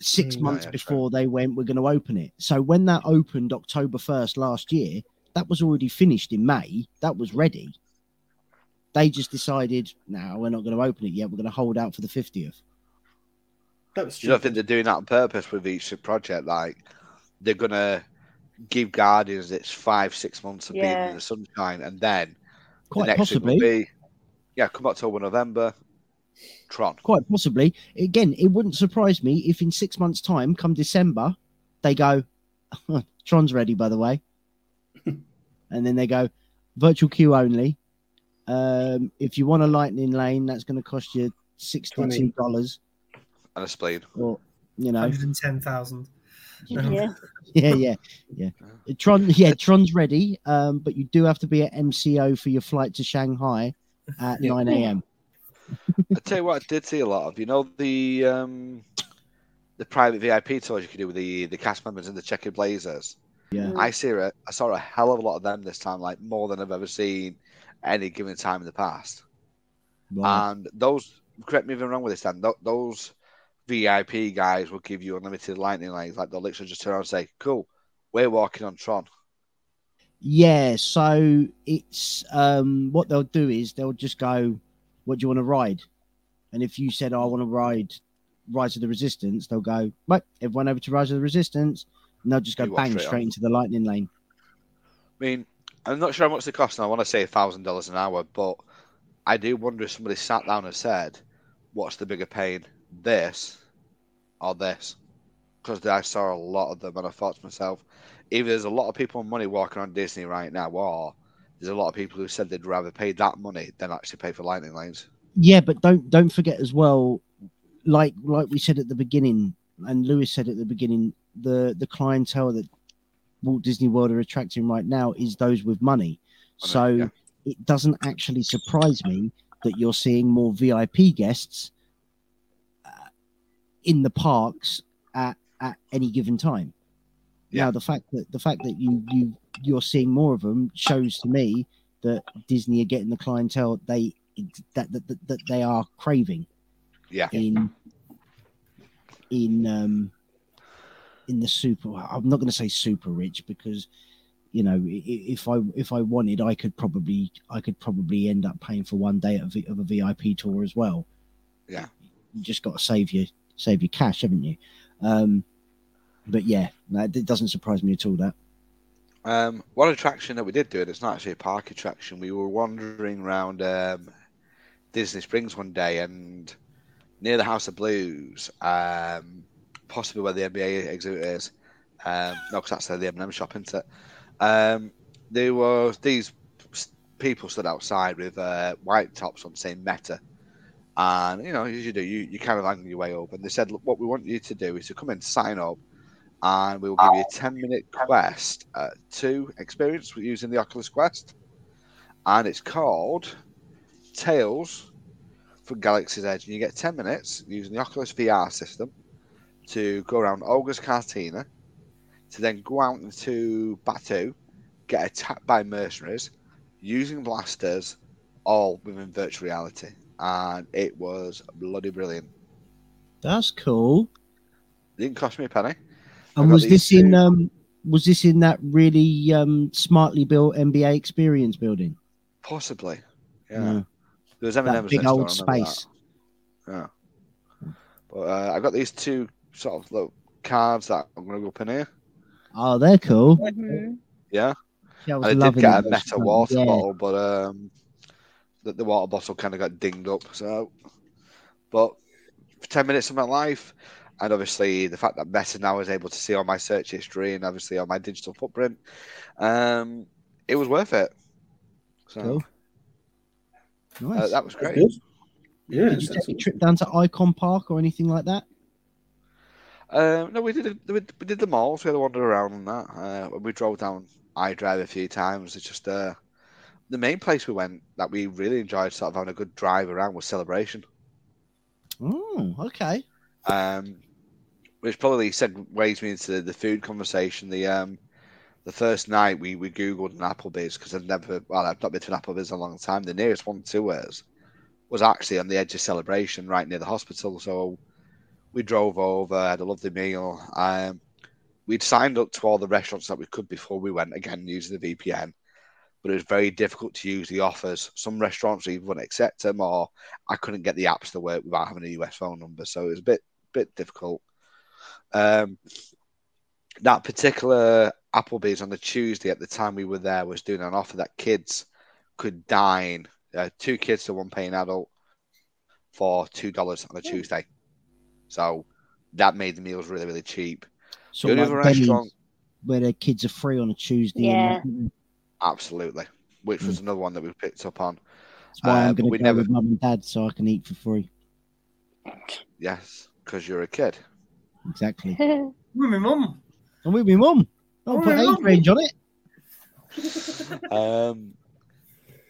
6 months before they went, we're going to open it. So when that opened October 1st last year, that was already finished in May. That was ready. They just decided, no, we're not going to open it yet. We're going to hold out for the 50th. You don't think they're doing that on purpose with each project? Like, they're going to give Guardians its 5-6 months of being in the sunshine, and then quite the next possibly will be, come October, November, Tron. Quite possibly. Again, it wouldn't surprise me if in 6 months' time, come December, they go, Tron's ready, by the way. And then they go, virtual queue only. If you want a Lightning Lane, that's going to cost you $62 and a spleen, or $110,000. Yeah. Tron's ready, but you do have to be at MCO for your flight to Shanghai at 9 a.m. I tell you what, I did see a lot of the private VIP tours you could do with the cast members in the checkered blazers. Yeah, I saw a hell of a lot of them this time, like more than I've ever seen any given time in the past. Wow. And those, correct me if I'm wrong with this, Dan, those VIP guys will give you unlimited lightning lanes. Like, they'll literally just turn around and say, cool, we're walking on Tron. Yeah, so it's what they'll do is they'll just go, what do you want to ride? And if you said, I want to ride Rise of the Resistance, they'll go, right, everyone over to Rise of the Resistance, and they'll just go straight into the lightning lane. I mean, I'm not sure how much they cost, and I want to say $1,000 an hour, but I do wonder if somebody sat down and said, what's the bigger pain, this or this? Because I saw a lot of them, and I thought to myself, either there's a lot of people on money walking on Disney right now, or there's a lot of people who said they'd rather pay that money than actually pay for lightning lanes. Yeah, but don't forget as well, like we said at the beginning, and Lewis said at the beginning, the clientele that Walt Disney World are attracting right now is those with money. It doesn't actually surprise me that you're seeing more VIP guests in the parks at any given time. Yeah. Now, the fact that you're seeing more of them shows to me that Disney are getting the clientele that they are craving. Yeah. In the super, I'm not going to say super rich, because if I wanted, I could probably end up paying for one day of a VIP tour as well. Yeah, you just got to save your cash, haven't you? But yeah, it doesn't surprise me at all that. One attraction that we did do, and it's not actually a park attraction, we were wandering around Disney Springs one day, and near the House of Blues, possibly where the NBA exhibit is. No, because that's the M&M shop, isn't it? There were these people stood outside with white tops on saying Meta. And, as you do, you kind of angle your way up. And they said, look, what we want you to do is to come and sign up, and we will give you a 10-minute quest to experience using the Oculus Quest. And it's called Tales from Galaxy's Edge. And you get 10 minutes using the Oculus VR system to go around Olga's Cantina, to then go out into Batuu, get attacked by mercenaries using blasters, all within virtual reality. And it was bloody brilliant. That's cool. It didn't cost me a penny. And was this in that really smartly built NBA Experience building? Possibly. Yeah. No. There was that big old space. That. Yeah. But I've got these two sort of little cards that I'm going to go up in here. Oh, they're cool. Mm-hmm. Yeah. Yeah, I did get a meta water bottle, but the water bottle kind of got dinged up. So, but for 10 minutes of my life, and obviously the fact that Meta now is able to see all my search history and obviously all my digital footprint, it was worth it. So, cool. Nice. That was great. Yeah. Did you take a trip down to Icon Park or anything like that? No, we did the malls. We had to wander around and that. We drove down iDrive a few times. It's just the main place we went that we really enjoyed sort of having a good drive around was Celebration. Oh, okay. Which probably segues me into the food conversation. The first night we Googled an Applebee's because I've not been to an Applebee's in a long time. The nearest one to us was actually on the edge of Celebration, right near the hospital. So we drove over, had a lovely meal. We'd signed up to all the restaurants that we could before we went, again, using the VPN. But it was very difficult to use the offers. Some restaurants even wouldn't accept them, or I couldn't get the apps to work without having a US phone number. So it was a bit difficult. That particular Applebee's on the Tuesday at the time we were there was doing an offer that kids could dine, 2 kids to 1 paying adult, for $2 on a Tuesday. So that made the meals really, really cheap. So like another restaurant where the kids are free on a Tuesday. Yeah. Absolutely. Which was another one that we picked up on. That's why I'm going to go with mum and dad so I can eat for free. Yes, because you're a kid. Exactly. With my mum. And with my mum. I'll put age range on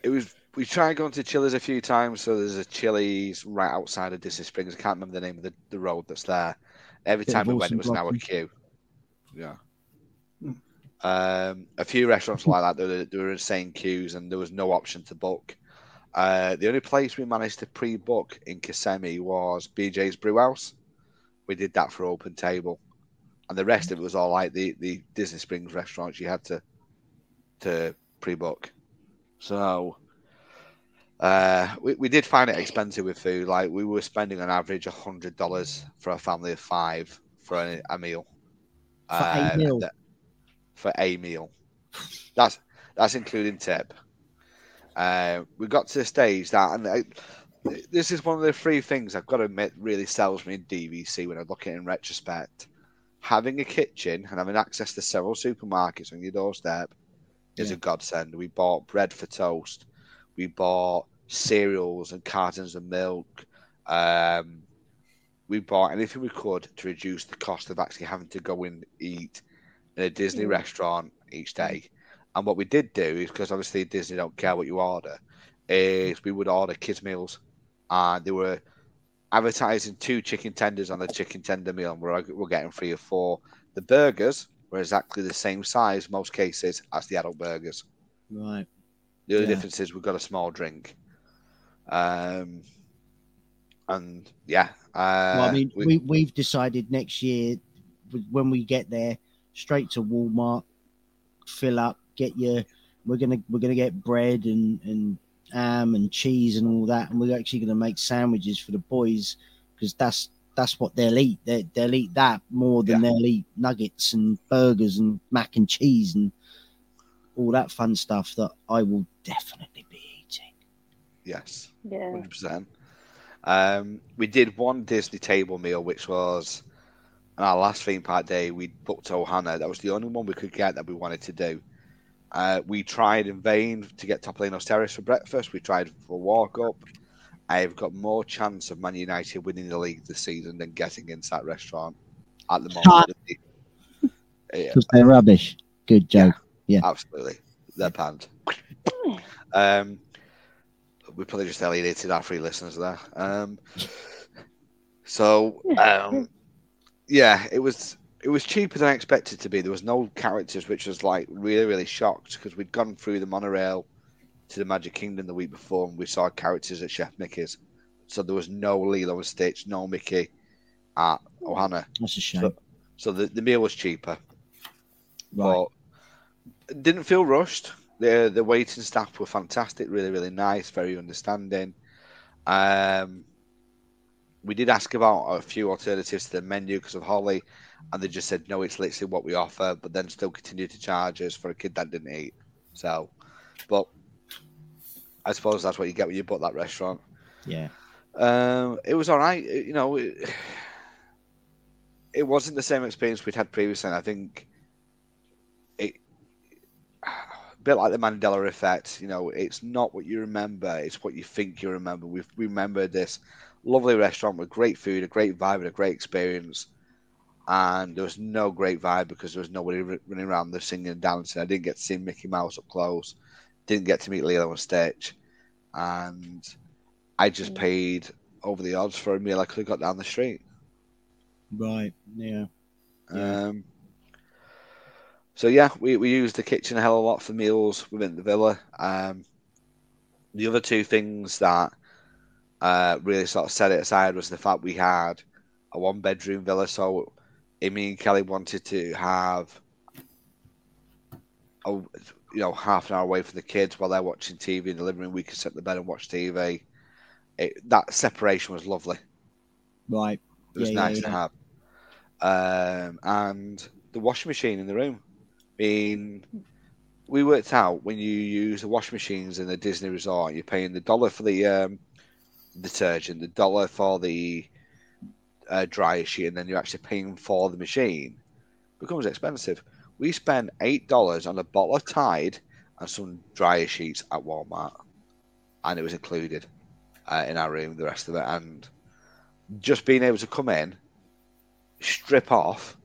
it. We tried going to Chili's a few times. So there's a Chili's right outside of Disney Springs. I can't remember the name of the road that's there. Every time we went, it was an hour queue. Yeah. A few restaurants like that, there were insane queues and there was no option to book. The only place we managed to pre-book in Kissimmee was BJ's Brewhouse. We did that for Open Table. And the rest of it was all like the Disney Springs restaurants you had to pre-book. So we did find it expensive with food. Like we were spending on average $100 for a family of 5 for a meal. For a meal. That's including tip. We got to the stage that, and this is one of the 3 things I've got to admit really sells me in DVC when I look at it in retrospect. Having a kitchen and having access to several supermarkets on your doorstep is a godsend. We bought bread for toast. We bought cereals and cartons of milk. We bought anything we could to reduce the cost of actually having to go in and eat in a Disney restaurant each day. And what we did do is, because obviously Disney don't care what you order, is we would order kids' meals. And they were advertising 2 chicken tenders on the chicken tender meal, and we're getting 3 or 4. The burgers were exactly the same size, in most cases, as the adult burgers. Right. The only difference is we've got a small drink. Well, I mean, we've decided next year, when we get there, straight to Walmart, fill up, we're gonna get bread and ham and cheese and all that, and we're actually gonna make sandwiches for the boys because that's what they'll eat. They'll eat that more than they'll eat nuggets and burgers and mac and cheese and all that fun stuff that I will definitely be eating. Yes. Yeah. 100%. We did one Disney table meal, which was on our last theme park day. We booked Ohana. That was the only one we could get that we wanted to do. We tried in vain to get Topolino's Terrace for breakfast. We tried for walk-up. I've got more chance of Man United winning the league this season than getting into that restaurant at the moment. Because they're rubbish. Good joke. Yeah, absolutely. They're panned. We probably just alienated our 3 listeners there. So, it was It was cheaper than I expected to be. There was no characters, which was like really, really shocked, because we'd gone through the monorail to the Magic Kingdom the week before and we saw characters at Chef Mickey's. So there was no Lilo and Stitch, no Mickey at Ohana. That's a shame. So the meal was cheaper. Right. But it didn't feel rushed. The waiting staff were fantastic, really, really nice, very understanding. We did ask about a few alternatives to the menu because of Holly, and they just said, no, it's literally what we offer, but then still continue to charge us for a kid that didn't eat. So, but I suppose that's what you get when you book that restaurant. Yeah. It was all right. It wasn't the same experience we'd had previously, and I think it a bit like the Mandela effect. It's not what you remember, it's what you think you remember. We've remembered this lovely restaurant with great food, a great vibe, and a great experience. And there was no great vibe because there was nobody running around there singing and dancing. I didn't get to see Mickey Mouse up close. Didn't get to meet Lilo and Stitch. And I just paid over the odds for a meal I could have got down the street. Right, yeah. So, yeah, we used the kitchen a hell of a lot for meals within the villa. The other two things that really sort of set it aside was the fact we had a one-bedroom villa. So, Amy and Kelly wanted to have half an hour away from the kids while they're watching TV in the living room. We could sit in the bed and watch TV. That separation was lovely. Right. It was nice to have. And the washing machine in the room. I mean, we worked out when you use the washing machines in the Disney resort, you're paying the $1 for the detergent, the $1 for the dryer sheet, and then you're actually paying for the machine. It becomes expensive. We spent $8 on a bottle of Tide and some dryer sheets at Walmart. And it was included in our room, the rest of it. And just being able to come in, strip off,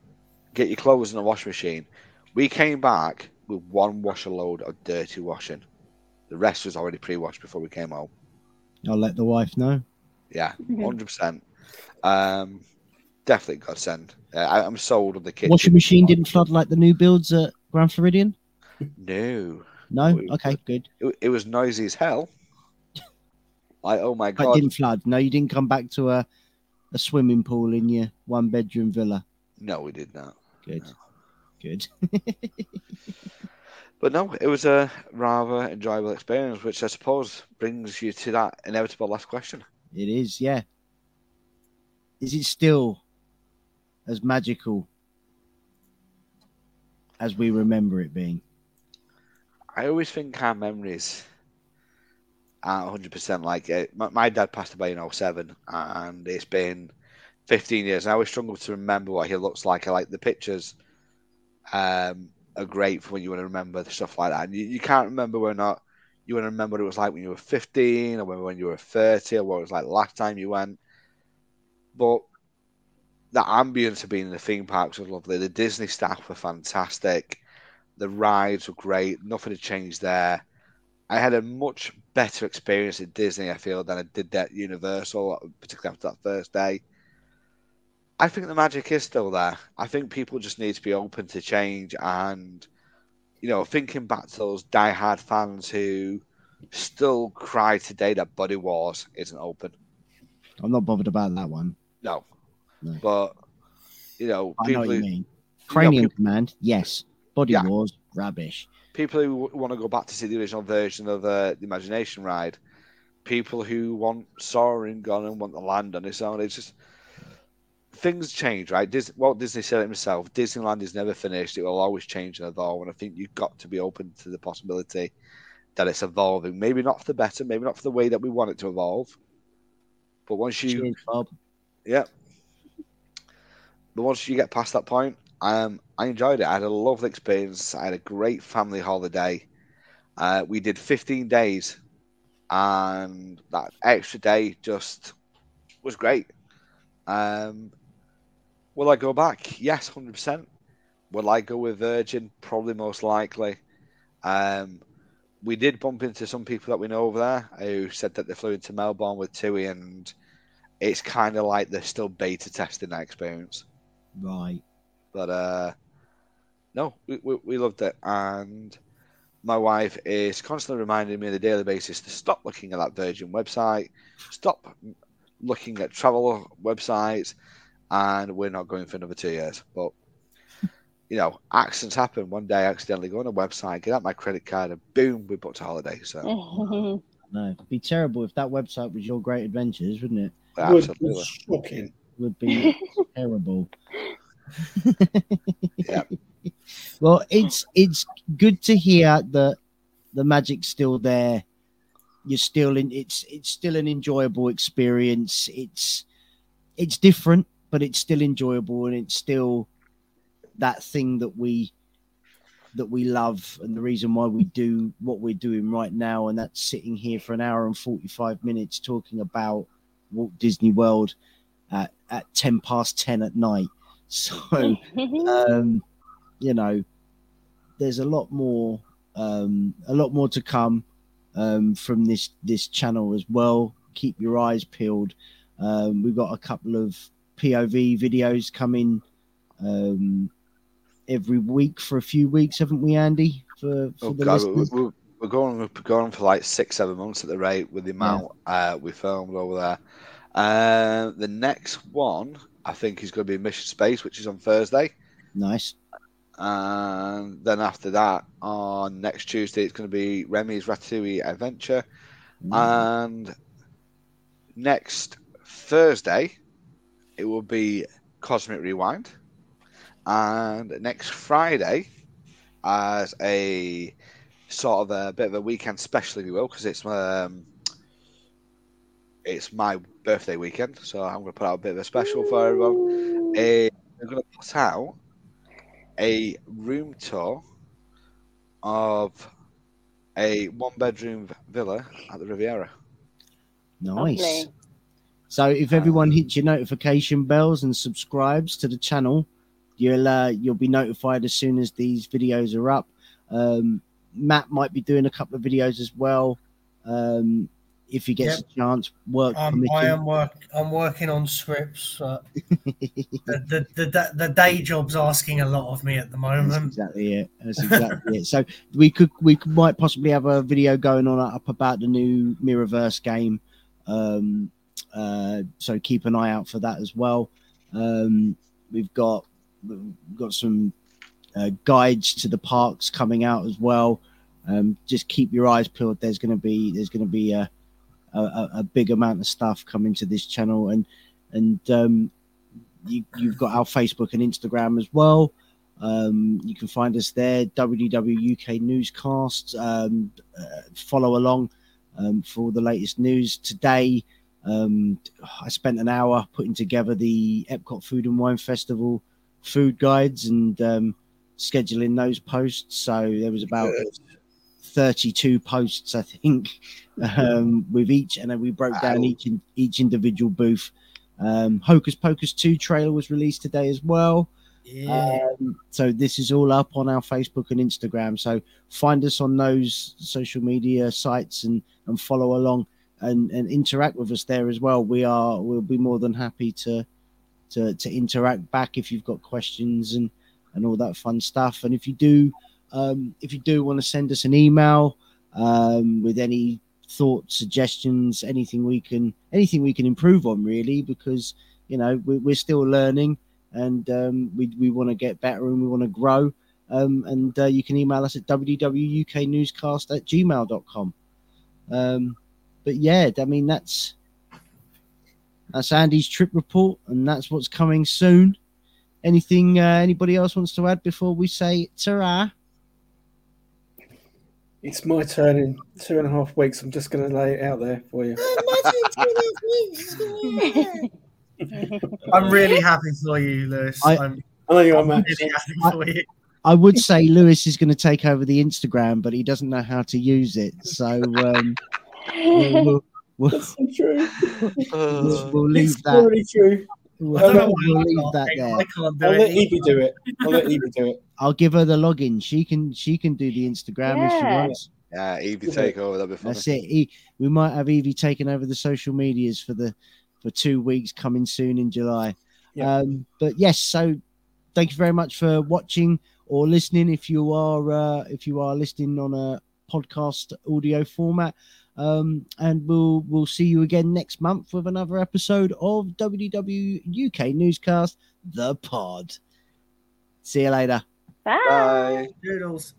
get your clothes in the washing machine. We came back with one washer load of dirty washing. The rest was already pre-washed before we came home. I'll let the wife know. Yeah, 100%. Definitely godsend. I'm sold on the kitchen. Washing machine didn't flood like the new builds at Grand Floridian? No. No? Okay, good. It was noisy as hell. Like, oh my God. It didn't flood. No, you didn't come back to a swimming pool in your one-bedroom villa. No, we did not. Good. No. Good. But no, it was a rather enjoyable experience, which I suppose brings you to that inevitable last question. It is, yeah. Is it still as magical as we remember it being? I always think our memories are 100% like it. My dad passed away in 2007, and it's been 15 years. I always struggle to remember what he looks like. I like the pictures are great for when you want to remember the stuff like that. And you can't remember whether or not you want to remember what it was like when you were 15 or when you were 30 or what it was like last time you went. But the ambience of being in the theme parks was lovely. The Disney staff were fantastic. The rides were great. Nothing had changed there. I had a much better experience at Disney, I feel, than I did at Universal, particularly after that first day. I think the magic is still there. I think people just need to be open to change and, thinking back to those diehard fans who still cry today that Buddy Wars isn't open. I'm not bothered about that one. No. But, people... I know what you mean. Cranium Command, yes. Body Wars, rubbish. People who want to go back to see the original version of the Imagination Ride. People who want Soarin' gone and want the land on its own. It's just... Things change, right? Walt Disney said it himself, Disneyland is never finished. It will always change and evolve. And I think you've got to be open to the possibility that it's evolving. Maybe not for the better, maybe not for the way that we want it to evolve. But once you... Cheers, Bob. Yeah. But once you get past that point, I enjoyed it. I had a lovely experience. I had a great family holiday. We did 15 days. And that extra day just was great. Will I go back? Yes, 100%. Will I go with Virgin? Probably most likely. We did bump into some people that we know over there who said that they flew into Melbourne with TUI, and it's kind of like they're still beta testing that experience. Right. But no, we loved it. And my wife is constantly reminding me on a daily basis to stop looking at that Virgin website, stop looking at travel websites, and we're not going for another 2 years. But, you know, accidents happen. One day I accidentally go on a website, get out my credit card, and boom, we booked a holiday. So, no, it'd be terrible if that website was your Great Adventures, wouldn't it? Absolutely. It would be shocking. It would be terrible. Yeah. Well, it's good to hear that the magic's still there. You're still in. It's still an enjoyable experience. It's different, but it's still enjoyable, and it's still that thing that we love, and the reason why we do what we're doing right now. And that's sitting here for an hour and 45 minutes talking about Walt Disney World at 10 past 10 at night. So, you know, there's a lot more to come from this channel as well. Keep your eyes peeled. We've got a couple of POV videos coming every week for a few weeks, haven't we, Andy? We're going for like 6-7 months at the rate with the amount we filmed over there. The next one, I think, is going to be Mission Space, which is on Thursday. Nice. And then after that, on next Tuesday, it's going to be Remy's Ratatouille Adventure. Mm. And next Thursday, it will be Cosmic Rewind. And next Friday, as a sort of a bit of a weekend special, if you will, because it's my birthday weekend, so I'm going to put out a bit of a special for everyone. I'm going to put out a room tour of a one-bedroom villa at the Riviera. Nice. Okay. So if everyone hits your notification bells and subscribes to the channel, you'll be notified as soon as these videos are up. Matt might be doing a couple of videos as well. If he gets a chance, work. I'm working on scripts. The day job's asking a lot of me at the moment. That's exactly it. So we might possibly have a video going on up about the new Mirrorverse game. So keep an eye out for that as well. We've got some guides to the parks coming out as well. Just keep your eyes peeled. There's going to be a big amount of stuff coming to this channel, and you've got our Facebook and Instagram as well. You can find us there, WDW UK Newscast. Follow along for all the latest news. Today, I spent an hour putting together the Epcot Food and Wine Festival food guides and scheduling those posts. So there was about 32 posts, I think, with each, and then we broke down each individual booth. Hocus Pocus 2 trailer was released today as well. So this is all up on our Facebook and Instagram. So find us on those social media sites and follow along and interact with us there as well. We'll be more than happy to interact back if you've got questions and all that fun stuff. And if you do want to send us an email with any thoughts, suggestions, anything we can improve on, really, because, you know, we're still learning, and we want to get better, and we want to grow. And you can email us at www.uknewscast@gmail.com. But yeah, I mean, that's Andy's trip report, and that's what's coming soon. Anything anybody else wants to add before we say ta-ra? It's my turn in 2.5 weeks. I'm just going to lay it out there for you. I'm really happy for you, Lewis. I know you are, Matt. I would say Lewis is going to take over the Instagram, but he doesn't know how to use it. So that's so true. We'll leave it's that. Really true. I'll let Evie do it. I'll give her the login. She can do the Instagram if she wants. Yeah, Evie take over. That'd be fun. That's it. We might have Evie taking over the social medias for 2 weeks coming soon in July. But yes, so Thank you very much for watching or listening. If you are listening on a podcast audio format, and we'll see you again next month with another episode of WDW UK Newscast, the pod. See you later. Bye. Bye. Toodles.